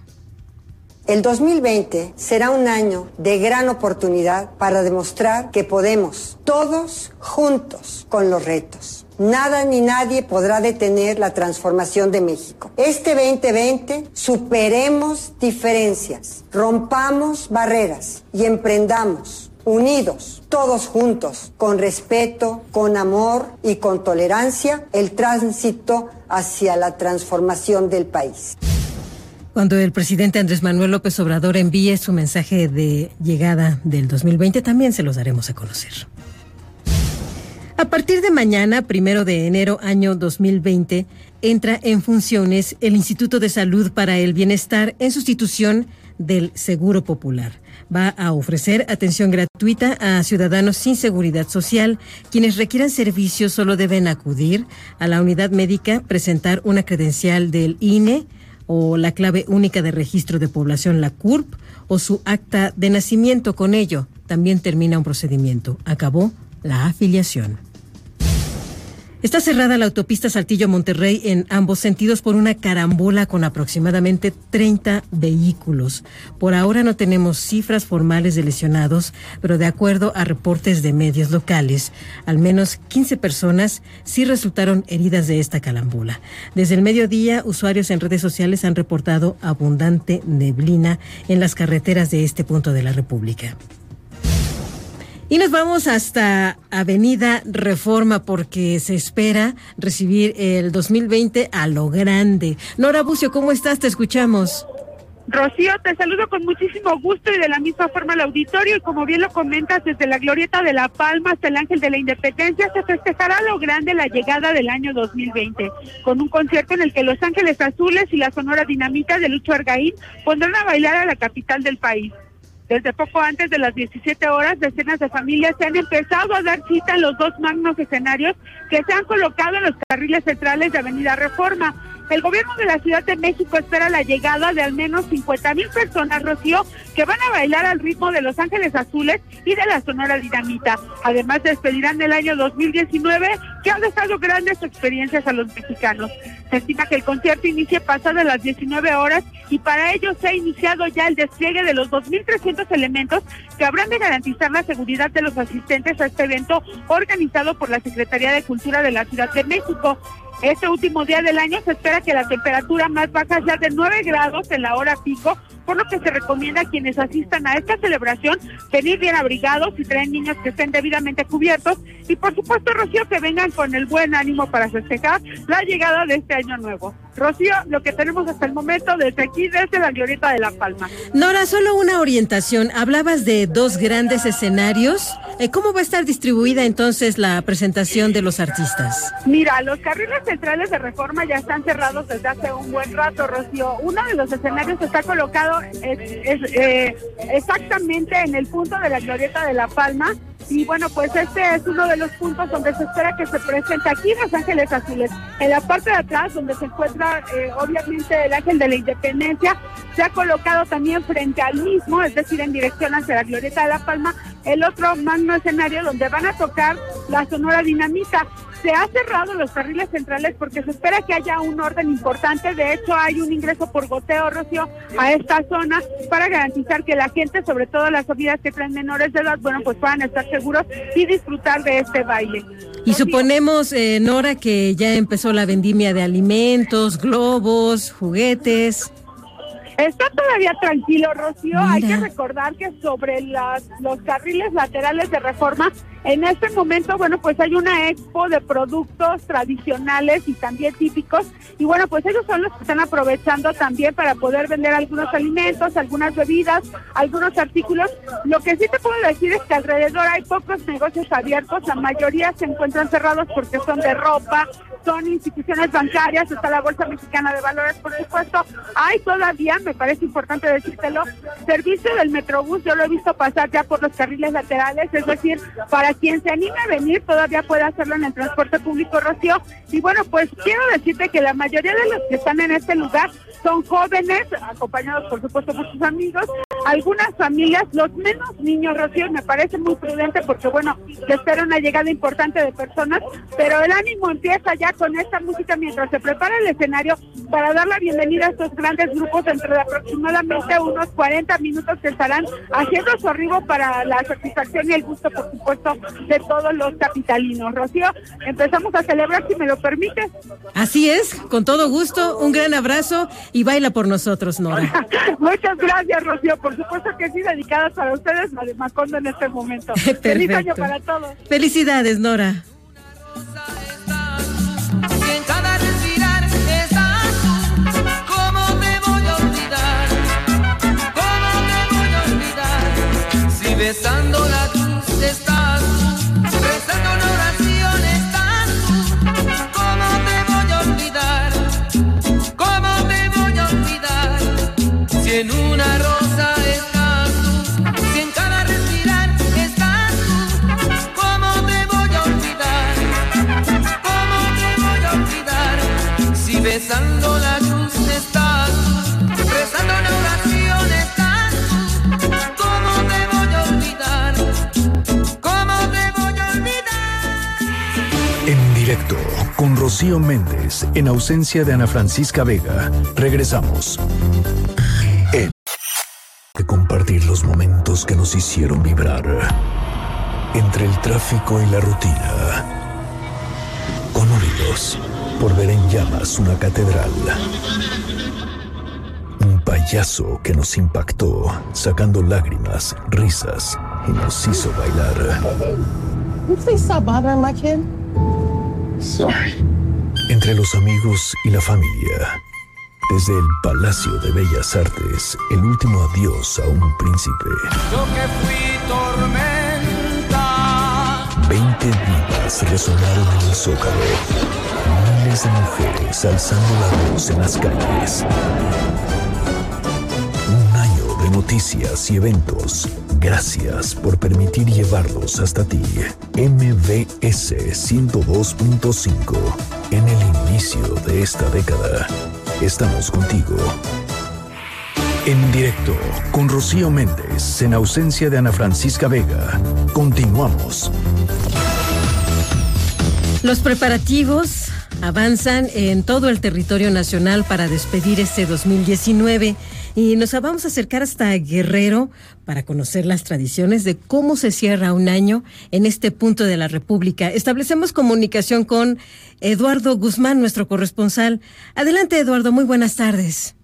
El dos mil veinte será un año de gran oportunidad para demostrar que podemos, todos juntos, con los retos. Nada ni nadie podrá detener la transformación de México. Este veinte veinte superemos diferencias, rompamos barreras y emprendamos unidos, todos juntos, con respeto, con amor y con tolerancia, el tránsito hacia la transformación del país. Cuando el presidente Andrés Manuel López Obrador envíe su mensaje de llegada del dos mil veinte, también se los daremos a conocer. A partir de mañana, primero de enero, año dos mil veinte, entra en funciones el Instituto de Salud para el Bienestar en sustitución del Seguro Popular. Va a ofrecer atención gratuita a ciudadanos sin seguridad social. Quienes requieran servicios solo deben acudir a la unidad médica, presentar una credencial del I N E o la clave única de registro de población, la CURP, o su acta de nacimiento. Con ello, también termina un procedimiento. Acabó la afiliación. Está cerrada la autopista Saltillo-Monterrey en ambos sentidos por una carambola con aproximadamente treinta vehículos. Por ahora no tenemos cifras formales de lesionados, pero de acuerdo a reportes de medios locales, al menos quince personas sí resultaron heridas de esta carambola. Desde el mediodía, usuarios en redes sociales han reportado abundante neblina en las carreteras de este punto de la República. Y nos vamos hasta Avenida Reforma porque se espera recibir el dos mil veinte a lo grande. Nora Bucio, ¿cómo estás? Te escuchamos. Rocío, te saludo con muchísimo gusto y de la misma forma al auditorio, y como bien lo comentas, desde la Glorieta de La Palma hasta el Ángel de la Independencia se festejará lo grande la llegada del año dos mil veinte, con un concierto en el que Los Ángeles Azules y la Sonora Dinamita de Lucho Argaín pondrán a bailar a la capital del país. Desde poco antes de las diecisiete horas, decenas de familias se han empezado a dar cita en los dos magnos escenarios que se han colocado en los carriles centrales de Avenida Reforma. El gobierno de la Ciudad de México espera la llegada de al menos cincuenta mil personas, Rocío, que van a bailar al ritmo de Los Ángeles Azules y de la Sonora Dinamita. Además, despedirán el año dos mil diecinueve, que ha dejado grandes experiencias a los mexicanos. Se estima que el concierto inicie pasadas las diecinueve horas y para ello se ha iniciado ya el despliegue de los dos mil trescientos elementos que habrán de garantizar la seguridad de los asistentes a este evento organizado por la Secretaría de Cultura de la Ciudad de México. Este último día del año se espera que la temperatura más baja sea de nueve grados en la hora pico, por lo que se recomienda a quienes asistan a esta celebración venir bien abrigados y traen niños que estén debidamente cubiertos y por supuesto, Rocío, que vengan con el buen ánimo para festejar la llegada de este año nuevo. Rocío, lo que tenemos hasta el momento desde aquí, desde la Glorieta de La Palma. Nora, solo una orientación. Hablabas de dos grandes escenarios. ¿Cómo va a estar distribuida entonces la presentación de los artistas? Mira, los carriles centrales de Reforma ya están cerrados desde hace un buen rato, Rocío. Uno de los escenarios está colocado es, es, eh, exactamente en el punto de la Glorieta de La Palma. Y bueno, pues este es uno de los puntos donde se espera que se presente aquí Los Ángeles Azules. En la parte de atrás, donde se encuentra eh, obviamente el Ángel de la Independencia, se ha colocado también frente al mismo, es decir, en dirección hacia la Glorieta de La Palma, el otro magno escenario donde van a tocar la Sonora Dinamita. Se ha cerrado los carriles centrales porque se espera que haya un orden importante. De hecho, hay un ingreso por goteo, Rocío, a esta zona para garantizar que la gente, sobre todo las familias que traen menores de edad, bueno, pues puedan estar seguros y disfrutar de este baile. Y suponemos, eh, Nora, que ya empezó la vendimia de alimentos, globos, juguetes. Está todavía tranquilo, Rocío. Mira. Hay que recordar que sobre las, los carriles laterales de Reforma, en este momento, bueno, pues hay una expo de productos tradicionales y también típicos. Y bueno, pues ellos son los que están aprovechando también para poder vender algunos alimentos, algunas bebidas, algunos artículos. Lo que sí te puedo decir es que alrededor hay pocos negocios abiertos. La mayoría se encuentran cerrados porque son de ropa, son instituciones bancarias, está la Bolsa Mexicana de Valores, por supuesto. Hay todavía, me parece importante decírtelo, servicio del Metrobús. Yo lo he visto pasar ya por los carriles laterales, es decir, para quien se anime a venir todavía puede hacerlo en el transporte público, Rocío. Y bueno, pues quiero decirte que la mayoría de los que están en este lugar son jóvenes, acompañados por supuesto por sus amigos, algunas familias, los menos niños, Rocío, me parece muy prudente porque bueno, se espera una llegada importante de personas, pero el ánimo empieza ya con esta música mientras se prepara el escenario para dar la bienvenida a estos grandes grupos entre de aproximadamente unos cuarenta minutos que estarán haciendo su arribo para la satisfacción y el gusto, por supuesto, de todos los capitalinos. Rocío, empezamos a celebrar, si me lo permites. Así es, con todo gusto, un gran abrazo y baila por nosotros, Nora. Muchas gracias, Rocío, por supuesto que sí, dedicadas para ustedes, de Macondo en este momento. Feliz año para todos. Felicidades, Nora. Besando la cruz estás tú, rezando una oración estás tú, ¿cómo te voy a olvidar? ¿Cómo te voy a olvidar? Si en una rosa estás tú, si en cada respirar estás tú, ¿cómo te voy a olvidar? ¿Cómo te voy a olvidar? Si besando la cruz estás tú, rezando una oración estás tú, ¿cómo te voy a ¿Cómo te voy a olvidar? En directo con Rocío Méndez, en ausencia de Ana Francisca Vega. Regresamos. En que compartir los momentos que nos hicieron vibrar entre el tráfico y la rutina. Conmovidos por ver en llamas una catedral. Un payaso que nos impactó, sacando lágrimas, risas y nos hizo bailar. Entre los amigos y la familia, Desde el Palacio de Bellas Artes, el último adiós a un príncipe. Yo que fui tormenta. Veinte vivas resonaron en el Zócalo. Miles de mujeres alzando la voz en las calles. Un año de noticias y eventos. Gracias por permitir llevarlos hasta ti. M V S ciento dos punto cinco. En el inicio de esta década. Estamos contigo. En directo, con Rocío Méndez, en ausencia de Ana Francisca Vega. Continuamos. Los preparativos avanzan en todo el territorio nacional para despedir este dos mil diecinueve. Y nos vamos a acercar hasta Guerrero para conocer las tradiciones de cómo se cierra un año en este punto de la República. Establecemos comunicación con Eduardo Guzmán, nuestro corresponsal. Adelante, Eduardo, muy buenas tardes.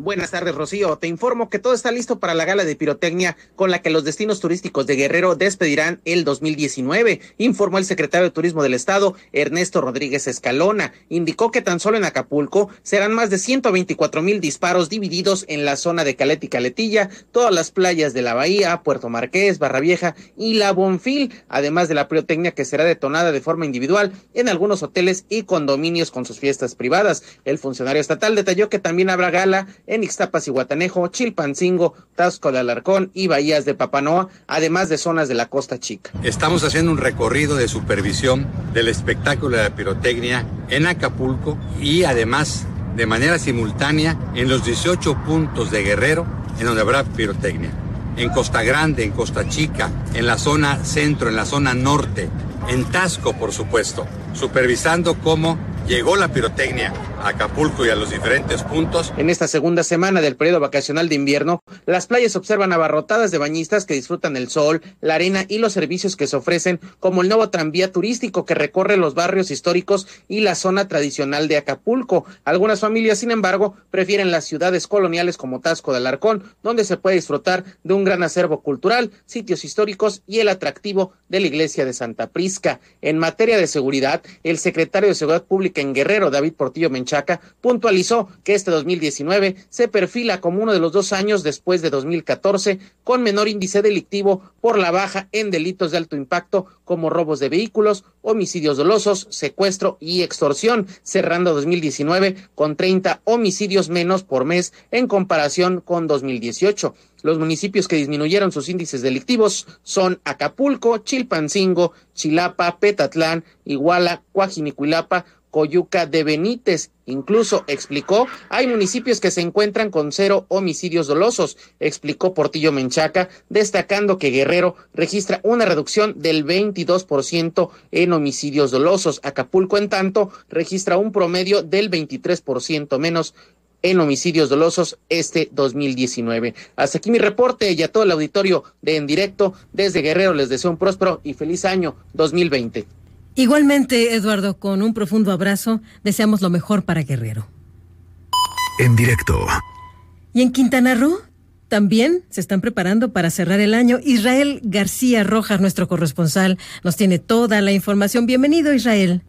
Buenas tardes, Rocío. Te informo que todo está listo para la gala de pirotecnia con la que los destinos turísticos de Guerrero despedirán el dos mil diecinueve, informó el secretario de Turismo del Estado, Ernesto Rodríguez Escalona. Indicó que tan solo en Acapulco serán más de ciento veinticuatro mil disparos divididos en la zona de Caleta y Caletilla, todas las playas de la Bahía, Puerto Marqués, Barra Vieja y La Bonfil, además de la pirotecnia que será detonada de forma individual en algunos hoteles y condominios con sus fiestas privadas. El funcionario estatal detalló que también habrá gala en Ixtapas y Guatanejo, Chilpancingo, Taxco de Alarcón y Bahías de Papanoa, además de zonas de la Costa Chica. Estamos haciendo un recorrido de supervisión del espectáculo de la pirotecnia en Acapulco y además de manera simultánea en los dieciocho puntos de Guerrero, en donde habrá pirotecnia. En Costa Grande, en Costa Chica, en la zona centro, en la zona norte, en Taxco, por supuesto, supervisando cómo llegó la pirotecnia a Acapulco y a los diferentes puntos. En esta segunda semana del periodo vacacional de invierno, las playas observan abarrotadas de bañistas que disfrutan el sol, la arena y los servicios que se ofrecen, como el nuevo tranvía turístico que recorre los barrios históricos y la zona tradicional de Acapulco. Algunas familias, sin embargo, prefieren las ciudades coloniales como Taxco de Alarcón, donde se puede disfrutar de un gran acervo cultural, sitios históricos y el atractivo de la iglesia de Santa Prisca. En materia de seguridad, el secretario de Seguridad Pública en Guerrero, David Portillo Menchaca, puntualizó que este dos mil diecinueve se perfila como uno de los dos años después de dos mil catorce con menor índice delictivo por la baja en delitos de alto impacto como robos de vehículos, homicidios dolosos, secuestro y extorsión, cerrando dos mil diecinueve con treinta homicidios menos por mes en comparación con dos mil dieciocho. Los municipios que disminuyeron sus índices delictivos son Acapulco, Chilpancingo, Chilapa, Petatlán, Iguala, Cuajinicuilapa, Coyuca de Benítez. Incluso, explicó, hay municipios que se encuentran con cero homicidios dolosos, explicó Portillo Menchaca, destacando que Guerrero registra una reducción del veintidós por ciento en homicidios dolosos. Acapulco, en tanto, registra un promedio del veintitrés por ciento menos en homicidios dolosos este dos mil diecinueve. Hasta aquí mi reporte y a todo el auditorio de En Directo desde Guerrero les deseo un próspero y feliz año dos mil veinte. Igualmente, Eduardo, con un profundo abrazo, deseamos lo mejor para Guerrero. En Directo. Y en Quintana Roo también se están preparando para cerrar el año. Israel García Rojas, nuestro corresponsal, nos tiene toda la información. Bienvenido, Israel.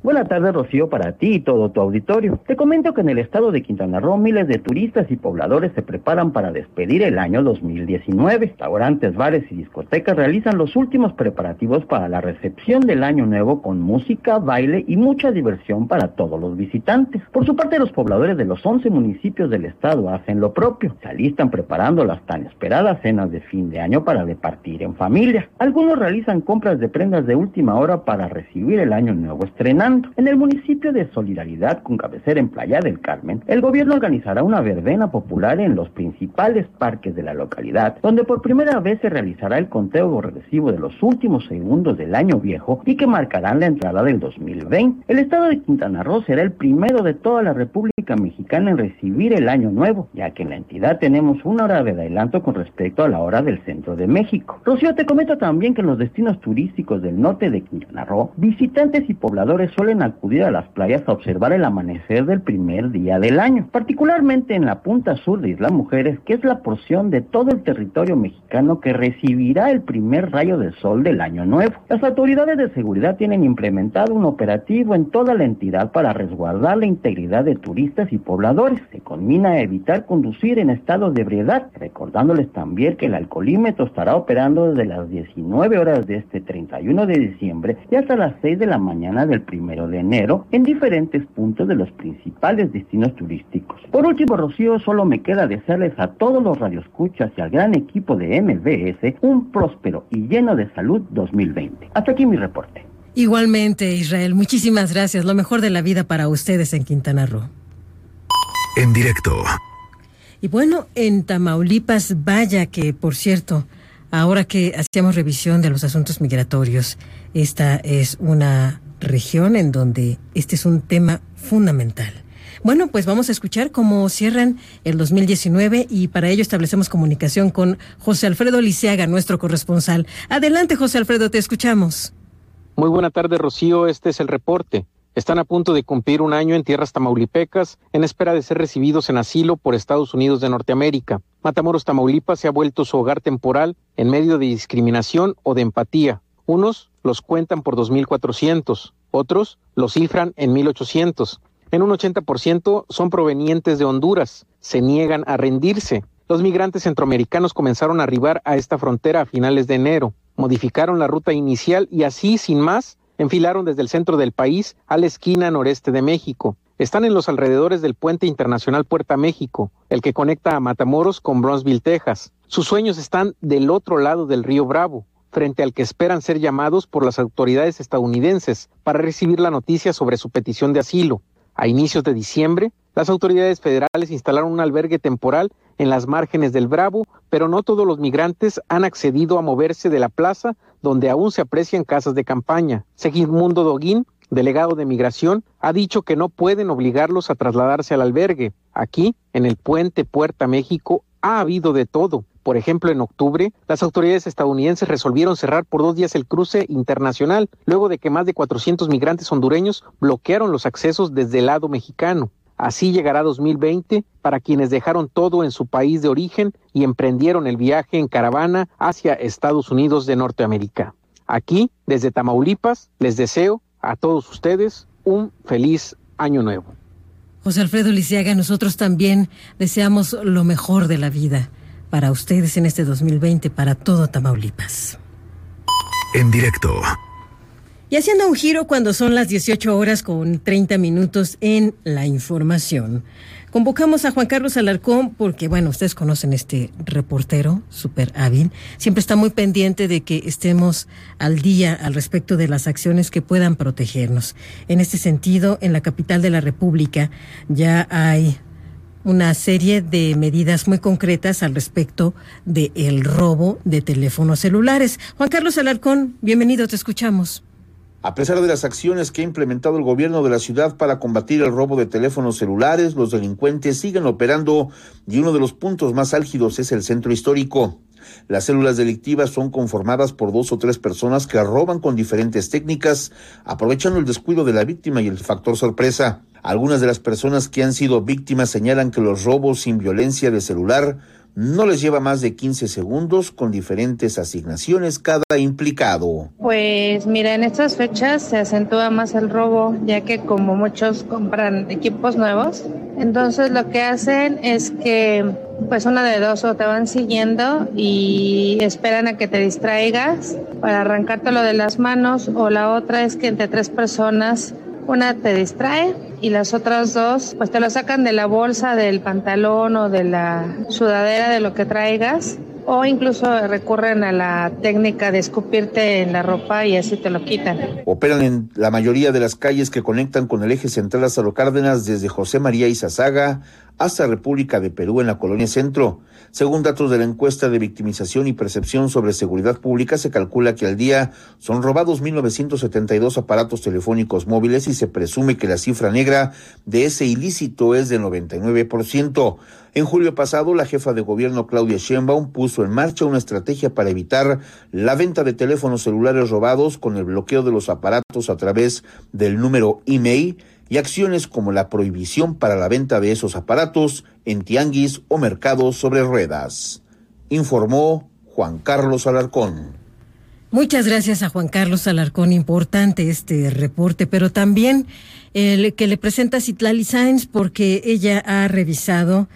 Buenas tardes, Rocío, para ti y todo tu auditorio. Te comento que en el estado de Quintana Roo, miles de turistas y pobladores se preparan para despedir el año dos mil diecinueve. Restaurantes, bares y discotecas realizan los últimos preparativos para la recepción del año nuevo con música, baile y mucha diversión para todos los visitantes. Por su parte, los pobladores de los once municipios del estado hacen lo propio. Se alistan preparando las tan esperadas cenas de fin de año para departir en familia. Algunos realizan compras de prendas de última hora para recibir el año nuevo estrenado. En el municipio de Solidaridad, con cabecera en Playa del Carmen, el gobierno organizará una verbena popular en los principales parques de la localidad, donde por primera vez se realizará el conteo regresivo de los últimos segundos del año viejo y que marcarán la entrada del dos mil veinte. El estado de Quintana Roo será el primero de toda la República Mexicana en recibir el año nuevo, ya que en la entidad tenemos una hora de adelanto con respecto a la hora del centro de México. Rocío, te comento también que en los destinos turísticos del norte de Quintana Roo, visitantes y pobladores suelen acudir a las playas a observar el amanecer del primer día del año, particularmente en la punta sur de Isla Mujeres, que es la porción de todo el territorio mexicano que recibirá el primer rayo de sol del año nuevo. Las autoridades de seguridad tienen implementado un operativo en toda la entidad para resguardar la integridad de turistas y pobladores. Se conmina a evitar conducir en estado de ebriedad, recordándoles también que el alcoholímetro estará operando desde las diecinueve horas de este treinta y uno de diciembre y hasta las seis de la mañana del primero de enero en diferentes puntos de los principales destinos turísticos. Por último, Rocío, solo me queda desearles a todos los radioescuchas y al gran equipo de M V S un próspero y lleno de salud dos mil veinte. Hasta aquí mi reporte. Igualmente, Israel, muchísimas gracias. Lo mejor de la vida para ustedes en Quintana Roo. En directo. Y bueno, en Tamaulipas, vaya que, por cierto, ahora que hacíamos revisión de los asuntos migratorios, esta es una región en donde este es un tema fundamental. Bueno, pues vamos a escuchar cómo cierran el dos mil diecinueve y para ello establecemos comunicación con José Alfredo Liceaga, nuestro corresponsal. Adelante, José Alfredo, te escuchamos. Muy buena tarde, Rocío. Este es el reporte. Están a punto de cumplir un año en tierras tamaulipecas en espera de ser recibidos en asilo por Estados Unidos de Norteamérica. Matamoros, Tamaulipas, se ha vuelto su hogar temporal en medio de discriminación o de empatía. Unos los cuentan por dos mil cuatrocientos, otros los cifran en mil ochocientos. En un ochenta por ciento son provenientes de Honduras, se niegan a rendirse. Los migrantes centroamericanos comenzaron a arribar a esta frontera a finales de enero, modificaron la ruta inicial y así, sin más, enfilaron desde el centro del país a la esquina noreste de México. Están en los alrededores del puente internacional Puerta México, el que conecta a Matamoros con Brownsville, Texas. Sus sueños están del otro lado del río Bravo, frente al que esperan ser llamados por las autoridades estadounidenses para recibir la noticia sobre su petición de asilo. A inicios de diciembre, las autoridades federales instalaron un albergue temporal en las márgenes del Bravo, pero no todos los migrantes han accedido a moverse de la plaza, donde aún se aprecian casas de campaña. Segismundo Doguín, delegado de Migración, ha dicho que no pueden obligarlos a trasladarse al albergue. Aquí, en el puente Puerta México, ha habido de todo. Por ejemplo, en octubre, las autoridades estadounidenses resolvieron cerrar por dos días el cruce internacional, luego de que más de cuatrocientos migrantes hondureños bloquearon los accesos desde el lado mexicano. Así llegará dos mil veinte para quienes dejaron todo en su país de origen y emprendieron el viaje en caravana hacia Estados Unidos de Norteamérica. Aquí, desde Tamaulipas, les deseo a todos ustedes un feliz año nuevo. José Alfredo Liceaga, nosotros también deseamos lo mejor de la vida para ustedes en este dos mil veinte, para todo Tamaulipas. En directo. Y haciendo un giro cuando son las dieciocho horas con treinta minutos en la información. Convocamos a Juan Carlos Alarcón porque, bueno, ustedes conocen este reportero súper hábil. Siempre está muy pendiente de que estemos al día al respecto de las acciones que puedan protegernos. En este sentido, en la capital de la República ya hay una serie de medidas muy concretas al respecto del robo de teléfonos celulares. Juan Carlos Alarcón, bienvenido, te escuchamos. A pesar de las acciones que ha implementado el gobierno de la ciudad para combatir el robo de teléfonos celulares, los delincuentes siguen operando y uno de los puntos más álgidos es el centro histórico. Las células delictivas son conformadas por dos o tres personas que roban con diferentes técnicas, aprovechando el descuido de la víctima y el factor sorpresa. Algunas de las personas que han sido víctimas señalan que los robos sin violencia de celular no les lleva más de quince segundos con diferentes asignaciones cada implicado. Pues mira, en estas fechas se acentúa más el robo, ya que como muchos compran equipos nuevos, entonces lo que hacen es que pues una de dos, o te van siguiendo y esperan a que te distraigas para arrancártelo de las manos, o la otra es que entre tres personas una te distrae y las otras dos pues te lo sacan de la bolsa, del pantalón o de la sudadera, de lo que traigas, o incluso recurren a la técnica de escupirte en la ropa y así te lo quitan. Operan en la mayoría de las calles que conectan con el eje central Lázaro Cárdenas, desde José María Izazaga hasta República de Perú en la Colonia Centro. Según datos de la encuesta de victimización y percepción sobre seguridad pública, se calcula que al día son robados mil novecientos setenta y dos aparatos telefónicos móviles y se presume que la cifra negra de ese ilícito es del noventa y nueve por ciento. En julio pasado, la jefa de gobierno Claudia Sheinbaum puso en marcha una estrategia para evitar la venta de teléfonos celulares robados con el bloqueo de los aparatos a través del número IMEI, y acciones como la prohibición para la venta de esos aparatos en tianguis o mercados sobre ruedas, informó Juan Carlos Alarcón. Muchas gracias a Juan Carlos Alarcón, importante este reporte, pero también el que le presenta Citlali Sáenz, porque ella ha revisado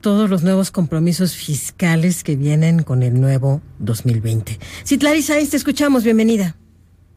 todos los nuevos compromisos fiscales que vienen con el nuevo dos mil veinte. Citlali Sáenz, te escuchamos, bienvenida.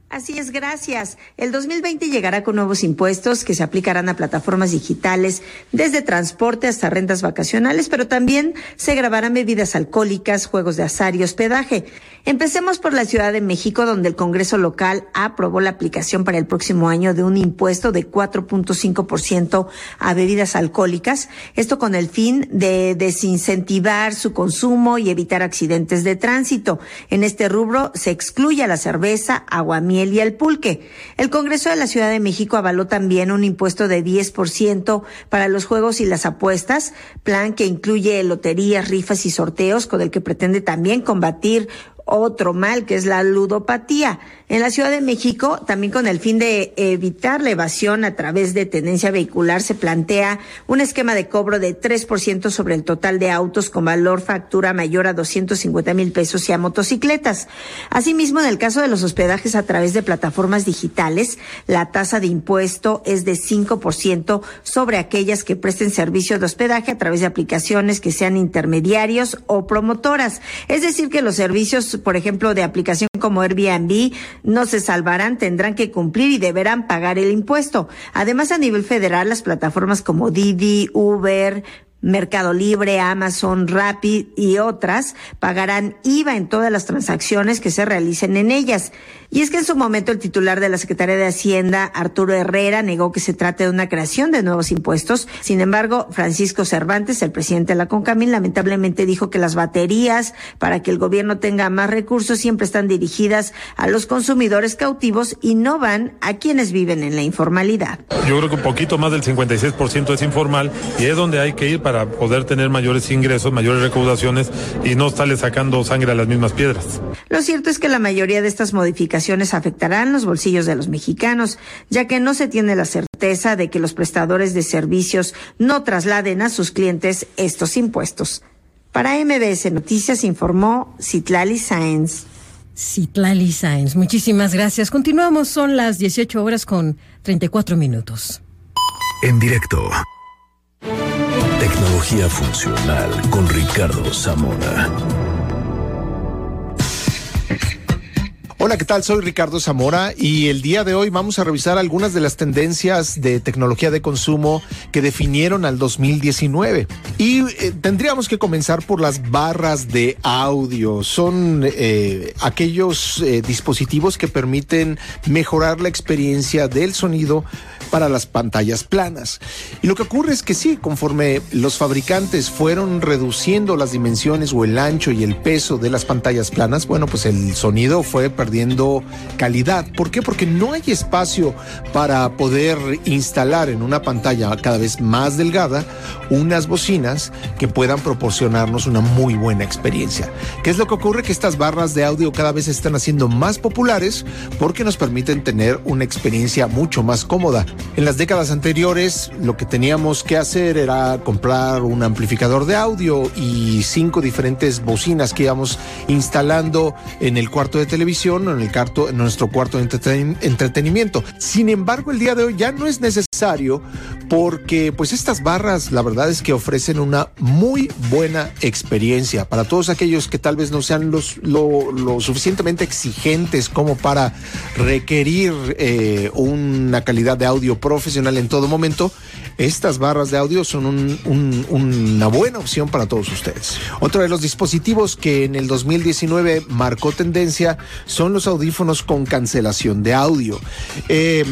Así es, gracias. El dos mil veinte llegará con nuevos impuestos que se aplicarán a plataformas digitales, desde transporte hasta rentas vacacionales, pero también se gravarán bebidas alcohólicas, juegos de azar y hospedaje. Empecemos por la Ciudad de México, donde el Congreso local aprobó la aplicación para el próximo año de un impuesto de cuatro punto cinco por ciento a bebidas alcohólicas, esto con el fin de desincentivar su consumo y evitar accidentes de tránsito. En este rubro se excluye a la cerveza, aguamiel y el pulque. El Congreso de la Ciudad de México avaló también un impuesto de diez por ciento para los juegos y las apuestas, plan que incluye loterías, rifas y sorteos, con el que pretende también combatir otro mal, que es la ludopatía. En la Ciudad de México, también con el fin de evitar la evasión a través de tenencia vehicular, se plantea un esquema de cobro de tres por ciento sobre el total de autos con valor factura mayor a doscientos cincuenta mil pesos y a motocicletas. Asimismo, en el caso de los hospedajes a través de plataformas digitales, la tasa de impuesto es de cinco por ciento sobre aquellas que presten servicio de hospedaje a través de aplicaciones que sean intermediarios o promotoras. Es decir, que los servicios, por ejemplo, de aplicación como Airbnb, no se salvarán, tendrán que cumplir y deberán pagar el impuesto. Además, a nivel federal, las plataformas como Didi, Uber, Mercado Libre, Amazon, Rappi y otras pagarán I V A en todas las transacciones que se realicen en ellas. Y es que en su momento el titular de la Secretaría de Hacienda, Arturo Herrera, negó que se trate de una creación de nuevos impuestos. Sin embargo, Francisco Cervantes, el presidente de la CONCAMIN, lamentablemente dijo que las baterías para que el gobierno tenga más recursos siempre están dirigidas a los consumidores cautivos y no van a quienes viven en la informalidad. Yo creo que un poquito más del cincuenta y seis por ciento es informal y es donde hay que ir para poder tener mayores ingresos, mayores recaudaciones y no estarle sacando sangre a las mismas piedras. Lo cierto es que la mayoría de estas modificaciones afectarán los bolsillos de los mexicanos, ya que no se tiene la certeza de que los prestadores de servicios no trasladen a sus clientes estos impuestos. Para M B S Noticias informó Citlali Sáenz. Citlali Sáenz, muchísimas gracias. Continuamos, son las dieciocho horas con treinta y cuatro minutos. En directo. Tecnología funcional con Ricardo Zamora. Hola, ¿qué tal? Soy Ricardo Zamora y el día de hoy vamos a revisar algunas de las tendencias de tecnología de consumo que definieron al dos mil diecinueve. Y eh, tendríamos que comenzar por las barras de audio. Son eh, aquellos eh, dispositivos que permiten mejorar la experiencia del sonido para las pantallas planas. Y lo que ocurre es que sí, conforme los fabricantes fueron reduciendo las dimensiones o el ancho y el peso de las pantallas planas, bueno, pues el sonido fue perdiendo calidad. ¿Por qué? Porque no hay espacio para poder instalar en una pantalla cada vez más delgada unas bocinas que puedan proporcionarnos una muy buena experiencia. ¿Qué es lo que ocurre? Que estas barras de audio cada vez se están haciendo más populares porque nos permiten tener una experiencia mucho más cómoda. En las décadas anteriores, lo que teníamos que hacer era comprar un amplificador de audio y cinco diferentes bocinas que íbamos instalando en el cuarto de televisión o en el cuarto, en nuestro cuarto de entreten- entretenimiento. Sin embargo, el día de hoy ya no es necesario porque, pues, estas barras, la verdad es que ofrecen una muy buena experiencia para todos aquellos que tal vez no sean los, lo, lo suficientemente exigentes como para requerir eh, una calidad de audio profesional en todo momento. Estas barras de audio son un, un, una buena opción para todos ustedes. Otro de los dispositivos que en el dos mil diecinueve marcó tendencia son los audífonos con cancelación de audio. Eh,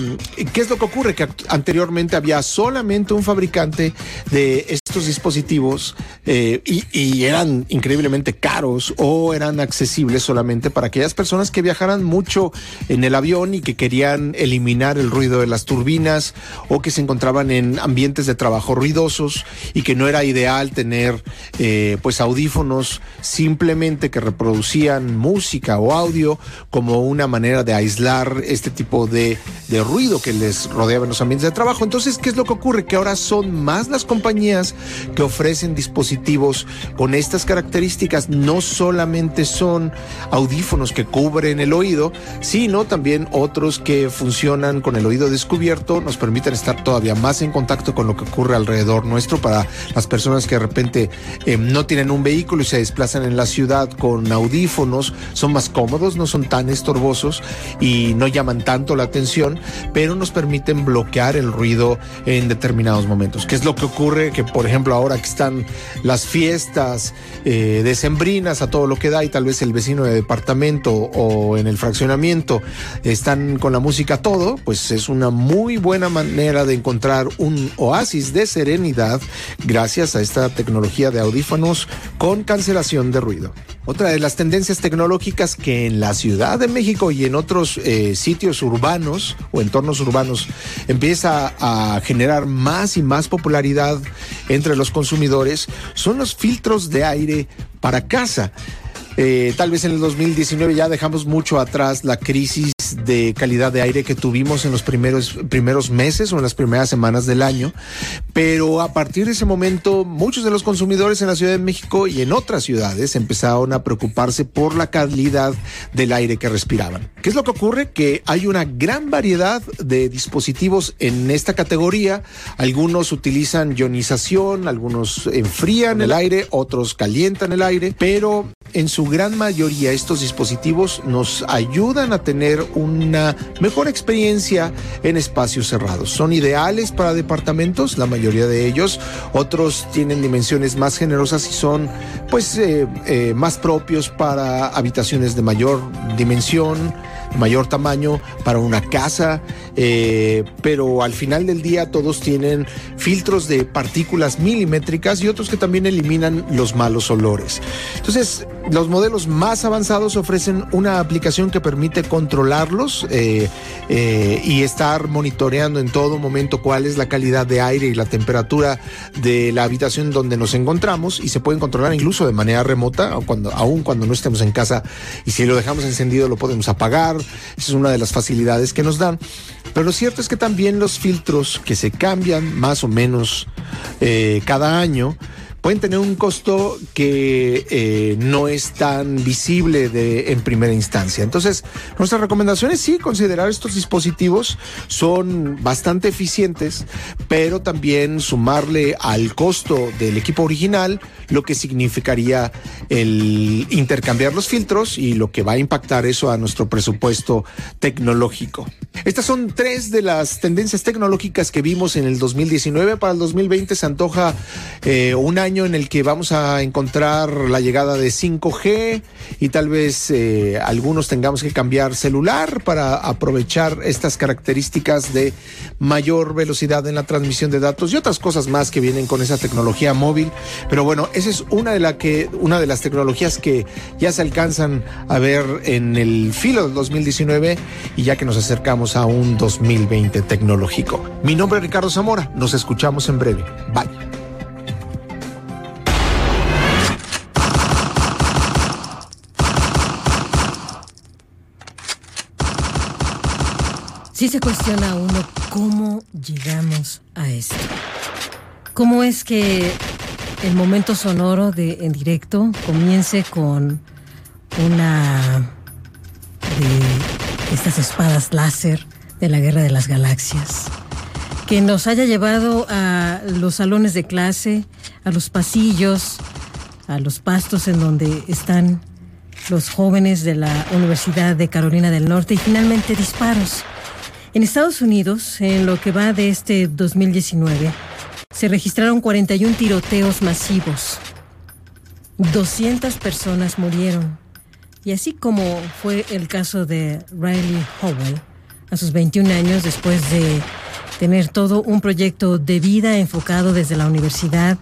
¿Qué es lo que ocurre? Que anteriormente había solamente un fabricante de estos dispositivos eh, y, y eran increíblemente caros o eran accesibles solamente para aquellas personas que viajaran mucho en el avión y que querían eliminar el ruido de las turbinas o que se encontraban en ambientes de trabajo ruidosos y que no era ideal tener eh, pues audífonos simplemente que reproducían música o audio como una manera de aislar este tipo de, de ruido que les rodeaba en los ambientes de trabajo. Entonces, ¿qué es lo que ocurre? Que ahora son más las compañías que ofrecen dispositivos con estas características. No solamente son audífonos que cubren el oído, sino también otros que funcionan con el oído descubierto, nos permiten estar todavía más en contacto con lo que ocurre alrededor nuestro. Para las personas que de repente eh, no tienen un vehículo y se desplazan en la ciudad con audífonos, son más cómodos, no son tan estorbosos y no llaman tanto la atención, pero nos permiten bloquear el ruido en determinados momentos. ¿Qué es lo que ocurre? Que por ejemplo ahora que están las fiestas eh, decembrinas a todo lo que da y tal vez el vecino de departamento o en el fraccionamiento están con la música todo, pues es una muy buena manera de encontrar un oasis de serenidad gracias a esta tecnología de audífonos con cancelación de ruido. Otra de las tendencias tecnológicas que en la Ciudad de México y en otros eh, sitios urbanos o entornos urbanos empieza a generar más y más popularidad entre los consumidores son los filtros de aire para casa. Eh, tal vez en el dos mil diecinueve ya dejamos mucho atrás la crisis de calidad de aire que tuvimos en los primeros, primeros meses o en las primeras semanas del año, pero a partir de ese momento muchos de los consumidores en la Ciudad de México y en otras ciudades empezaron a preocuparse por la calidad del aire que respiraban. ¿Qué es lo que ocurre? Que hay una gran variedad de dispositivos en esta categoría. Algunos utilizan ionización, algunos enfrían el aire, otros calientan el aire, pero en su gran mayoría estos dispositivos nos ayudan a tener una mejor experiencia en espacios cerrados. Son ideales para departamentos, la mayoría de ellos. Otros tienen dimensiones más generosas y son pues eh, eh, más propios para habitaciones de mayor dimensión, mayor tamaño, para una casa, eh, pero al final del día todos tienen filtros de partículas milimétricas y otros que también eliminan los malos olores. Entonces, los modelos más avanzados ofrecen una aplicación que permite controlarlos eh, eh, y estar monitoreando en todo momento cuál es la calidad de aire y la temperatura de la habitación donde nos encontramos, y se pueden controlar incluso de manera remota, cuando, aun cuando no estemos en casa, y si lo dejamos encendido lo podemos apagar. Esa es una de las facilidades que nos dan. Pero lo cierto es que también los filtros, que se cambian más o menos eh, cada año, pueden tener un costo que eh, no es tan visible de, en primera instancia. Entonces, nuestras recomendaciones, sí, considerar estos dispositivos. Son bastante eficientes, pero también sumarle al costo del equipo original lo que significaría el intercambiar los filtros y lo que va a impactar eso a nuestro presupuesto tecnológico. Estas son tres de las tendencias tecnológicas que vimos en el dos mil diecinueve. Para el dos mil veinte se antoja eh, un año en el que vamos a encontrar la llegada de cinco G y tal vez eh, algunos tengamos que cambiar celular para aprovechar estas características de mayor velocidad en la transmisión de datos y otras cosas más que vienen con esa tecnología móvil. Pero bueno, esa es una de, la que, una de las tecnologías que ya se alcanzan a ver en el filo del dos mil diecinueve y ya que nos acercamos a un dos mil veinte tecnológico. Mi nombre es Ricardo Zamora, nos escuchamos en breve. Bye. Sí se cuestiona a uno cómo llegamos a esto. ¿Cómo es que el momento sonoro de En Directo comience con una de estas espadas láser de la Guerra de las Galaxias? Que nos haya llevado a los salones de clase, a los pasillos, a los pastos en donde están los jóvenes de la Universidad de Carolina del Norte y finalmente disparos. En Estados Unidos, en lo que va de este dos mil diecinueve, se registraron cuarenta y un tiroteos masivos. doscientas personas murieron. Y así como fue el caso de Riley Howell, a sus veintiún años, después de tener todo un proyecto de vida enfocado desde la universidad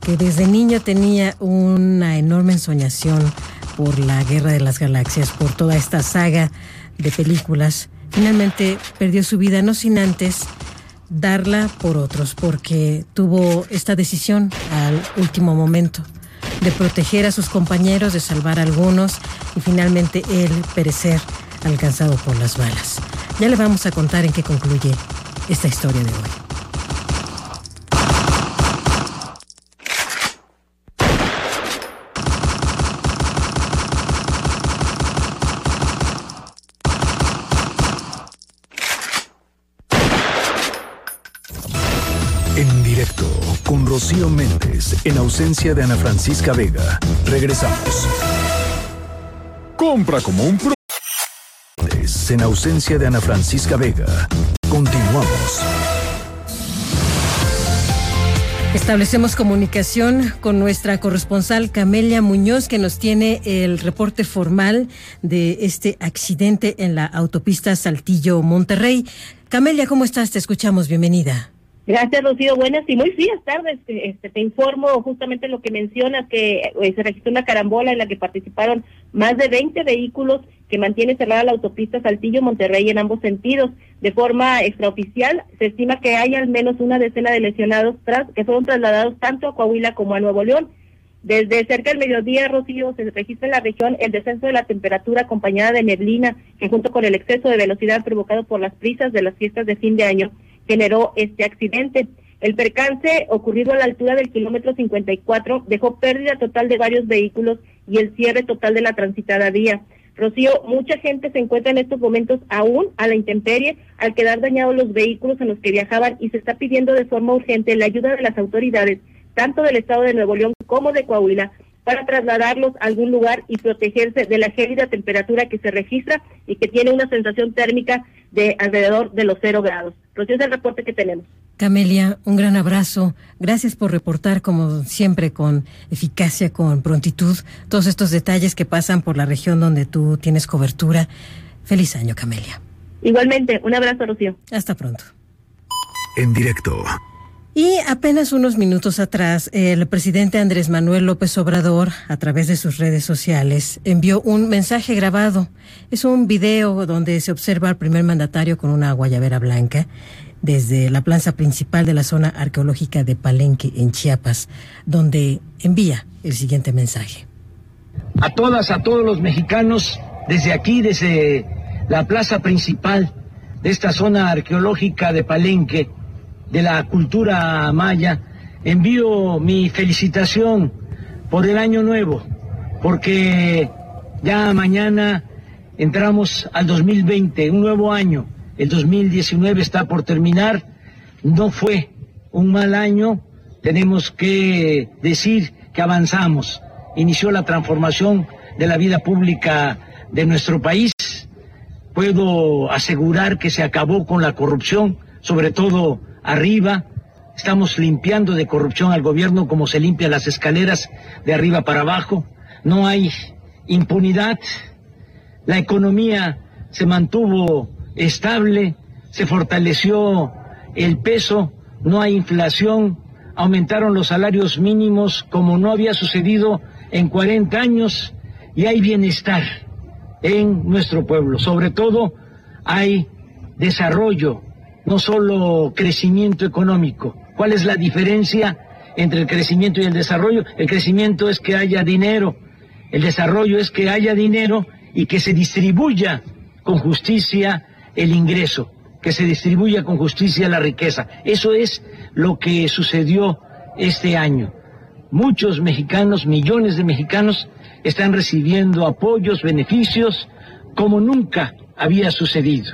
que desde niño tenía una enorme ensoñación por la Guerra de las Galaxias, por toda esta saga de películas, finalmente perdió su vida, no sin antes darla por otros, porque tuvo esta decisión al último momento de proteger a sus compañeros, de salvar a algunos y finalmente él perecer alcanzado por las balas. Ya le vamos a contar en qué concluye esta historia de hoy. Méndez, en ausencia de Ana Francisca Vega. Regresamos. Compra como un pro. Méndez, en ausencia de Ana Francisca Vega. Continuamos. Establecemos comunicación con nuestra corresponsal Camelia Muñoz, que nos tiene el reporte formal de este accidente en la autopista Saltillo-Monterrey. Camelia, ¿cómo estás? Te escuchamos. Bienvenida. Gracias, Rocío. Buenas y muy frías tardes. Este, te informo justamente lo que mencionas, que se registró una carambola en la que participaron más de veinte vehículos que mantiene cerrada la autopista Saltillo-Monterrey en ambos sentidos. De forma extraoficial, se estima que hay al menos una decena de lesionados tras, que fueron trasladados tanto a Coahuila como a Nuevo León. Desde cerca del mediodía, Rocío, se registra en la región el descenso de la temperatura acompañada de neblina, que junto con el exceso de velocidad provocado por las prisas de las fiestas de fin de año, generó este accidente. El percance ocurrido a la altura del kilómetro cincuenta y cuatro dejó pérdida total de varios vehículos y el cierre total de la transitada vía. Rocío, mucha gente se encuentra en estos momentos aún a la intemperie al quedar dañados los vehículos en los que viajaban y se está pidiendo de forma urgente la ayuda de las autoridades, tanto del estado de Nuevo León como de Coahuila, para trasladarlos a algún lugar y protegerse de la gélida temperatura que se registra y que tiene una sensación térmica de alrededor de los cero grados. Rocío, es el reporte que tenemos. Camelia, un gran abrazo. Gracias por reportar, como siempre, con eficacia, con prontitud, todos estos detalles que pasan por la región donde tú tienes cobertura. Feliz año, Camelia. Igualmente, un abrazo, Rocío. Hasta pronto. En directo. Y apenas unos minutos atrás, el presidente Andrés Manuel López Obrador, a través de sus redes sociales, envió un mensaje grabado. Es un video donde se observa al primer mandatario con una guayabera blanca desde la plaza principal de la zona arqueológica de Palenque, en Chiapas, donde envía el siguiente mensaje. A todas, a todos los mexicanos, desde aquí, desde la plaza principal de esta zona arqueológica de Palenque, de la cultura maya, envío mi felicitación por el año nuevo, porque ya mañana entramos al dos mil veinte, un nuevo año. El dos mil diecinueve está por terminar, no fue un mal año, tenemos que decir que avanzamos. Inició la transformación de la vida pública de nuestro país. Puedo asegurar que se acabó con la corrupción, sobre todo arriba. Estamos limpiando de corrupción al gobierno como se limpian las escaleras de arriba para abajo. No hay impunidad. La economía se mantuvo estable, se fortaleció el peso, no hay inflación, aumentaron los salarios mínimos como no había sucedido en cuarenta años y hay bienestar en nuestro pueblo. Sobre todo hay desarrollo, no solo crecimiento económico. ¿Cuál es la diferencia entre el crecimiento y el desarrollo? El crecimiento es que haya dinero, el desarrollo es que haya dinero y que se distribuya con justicia el ingreso, que se distribuya con justicia la riqueza. Eso es lo que sucedió este año. Muchos mexicanos, millones de mexicanos, están recibiendo apoyos, beneficios, como nunca había sucedido.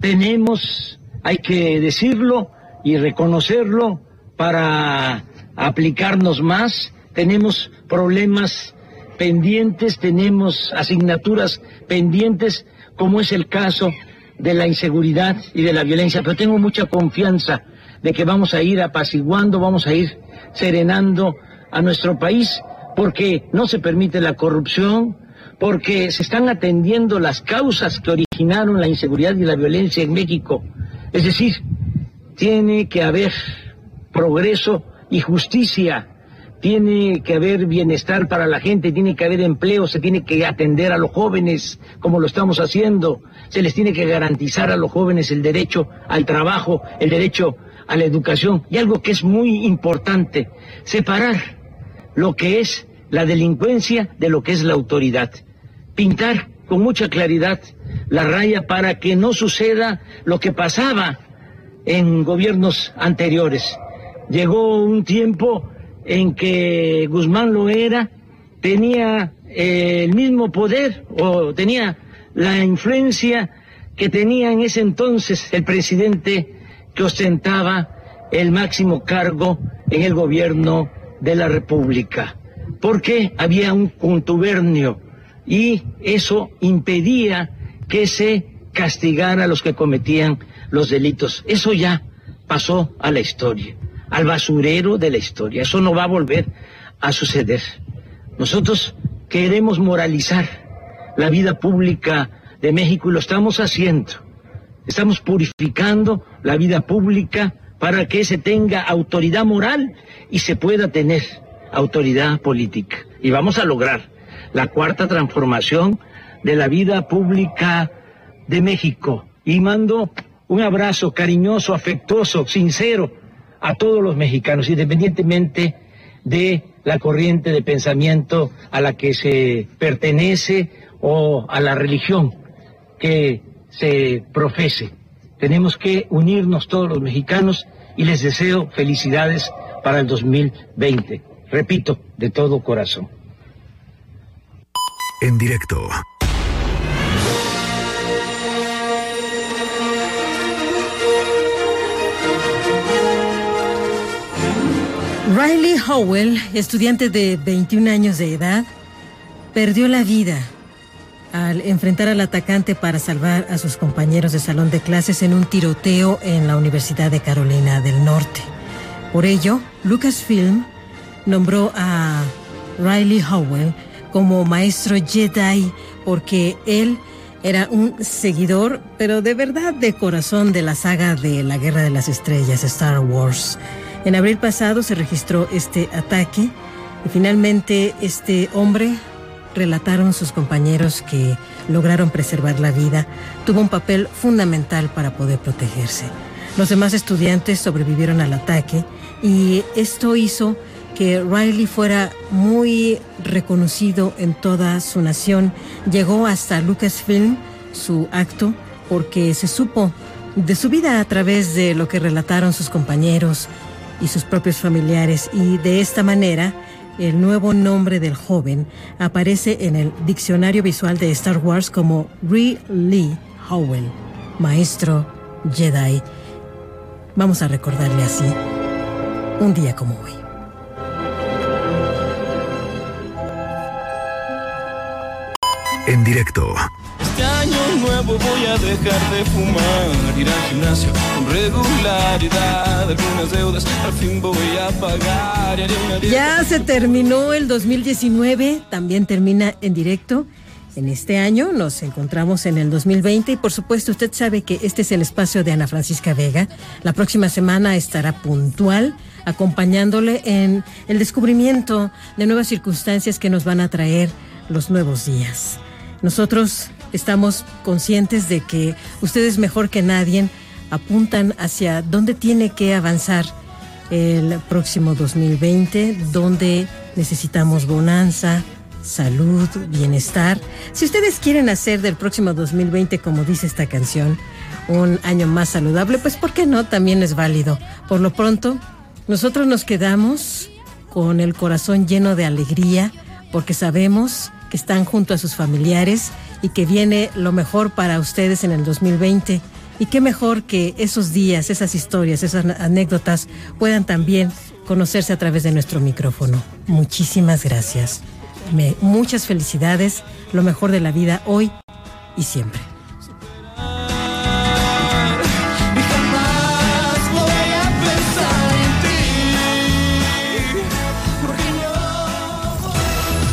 Tenemos... Hay que decirlo y reconocerlo para aplicarnos más. Tenemos problemas pendientes, tenemos asignaturas pendientes, como es el caso de la inseguridad y de la violencia. Pero tengo mucha confianza de que vamos a ir apaciguando, vamos a ir serenando a nuestro país, porque no se permite la corrupción, porque se están atendiendo las causas que originaron la inseguridad y la violencia en México. Es decir, tiene que haber progreso y justicia, tiene que haber bienestar para la gente, tiene que haber empleo, se tiene que atender a los jóvenes como lo estamos haciendo, se les tiene que garantizar a los jóvenes el derecho al trabajo, el derecho a la educación, y algo que es muy importante, separar lo que es la delincuencia de lo que es la autoridad, pintar con mucha claridad la raya para que no suceda lo que pasaba en gobiernos anteriores. Llegó un tiempo en que Guzmán Loera tenía eh, el mismo poder o tenía la influencia que tenía en ese entonces el presidente que ostentaba el máximo cargo en el gobierno de la República, porque había un contubernio y eso impedía que se castigara a los que cometían los delitos. Eso ya pasó a la historia, al basurero de la historia. Eso no va a volver a suceder. Nosotros queremos moralizar la vida pública de México y lo estamos haciendo. Estamos purificando la vida pública para que se tenga autoridad moral y se pueda tener autoridad política. Y vamos a lograr la cuarta transformación de la vida pública de México. Y mando un abrazo cariñoso, afectuoso, sincero a todos los mexicanos, independientemente de la corriente de pensamiento a la que se pertenece o a la religión que se profese. Tenemos que unirnos todos los mexicanos y les deseo felicidades para el dos mil veinte. Repito, de todo corazón. En directo. Riley Howell, estudiante de veintiún años de edad, perdió la vida al enfrentar al atacante para salvar a sus compañeros de salón de clases en un tiroteo en la Universidad de Carolina del Norte. Por ello, Lucasfilm nombró a Riley Howell como maestro Jedi porque él era un seguidor, pero de verdad de corazón, de la saga de la Guerra de las Estrellas, Star Wars. En abril pasado se registró este ataque y finalmente este hombre, relataron sus compañeros que lograron preservar la vida, tuvo un papel fundamental para poder protegerse. Los demás estudiantes sobrevivieron al ataque y esto hizo que Riley fuera muy reconocido en toda su nación. Llegó hasta Lucasfilm su acto porque se supo de su vida a través de lo que relataron sus compañeros y sus propios familiares, y de esta manera el nuevo nombre del joven aparece en el diccionario visual de Star Wars como Riley Howell, maestro Jedi. Vamos a recordarle así un día como hoy. En directo. Este año nuevo voy a dejar de fumar, ir al gimnasio con regularidad, algunas deudas al fin voy a pagar. Ya se terminó el dos mil diecinueve, también termina En Directo. En este año nos encontramos en el dos mil veinte y por supuesto usted sabe que este es el espacio de Ana Francisca Vega. La próxima semana estará puntual acompañándole en el descubrimiento de nuevas circunstancias que nos van a traer los nuevos días. Nosotros estamos conscientes de que ustedes mejor que nadie apuntan hacia dónde tiene que avanzar el próximo dos mil veinte, donde necesitamos bonanza, salud, bienestar. Si ustedes quieren hacer del próximo dos mil veinte, como dice esta canción, un año más saludable, pues ¿por qué no? También es válido. Por lo pronto, nosotros nos quedamos con el corazón lleno de alegría porque sabemos que están junto a sus familiares y que viene lo mejor para ustedes en el dos mil veinte. Y qué mejor que esos días, esas historias, esas anécdotas puedan también conocerse a través de nuestro micrófono. Muchísimas gracias. Me, muchas felicidades, lo mejor de la vida hoy y siempre.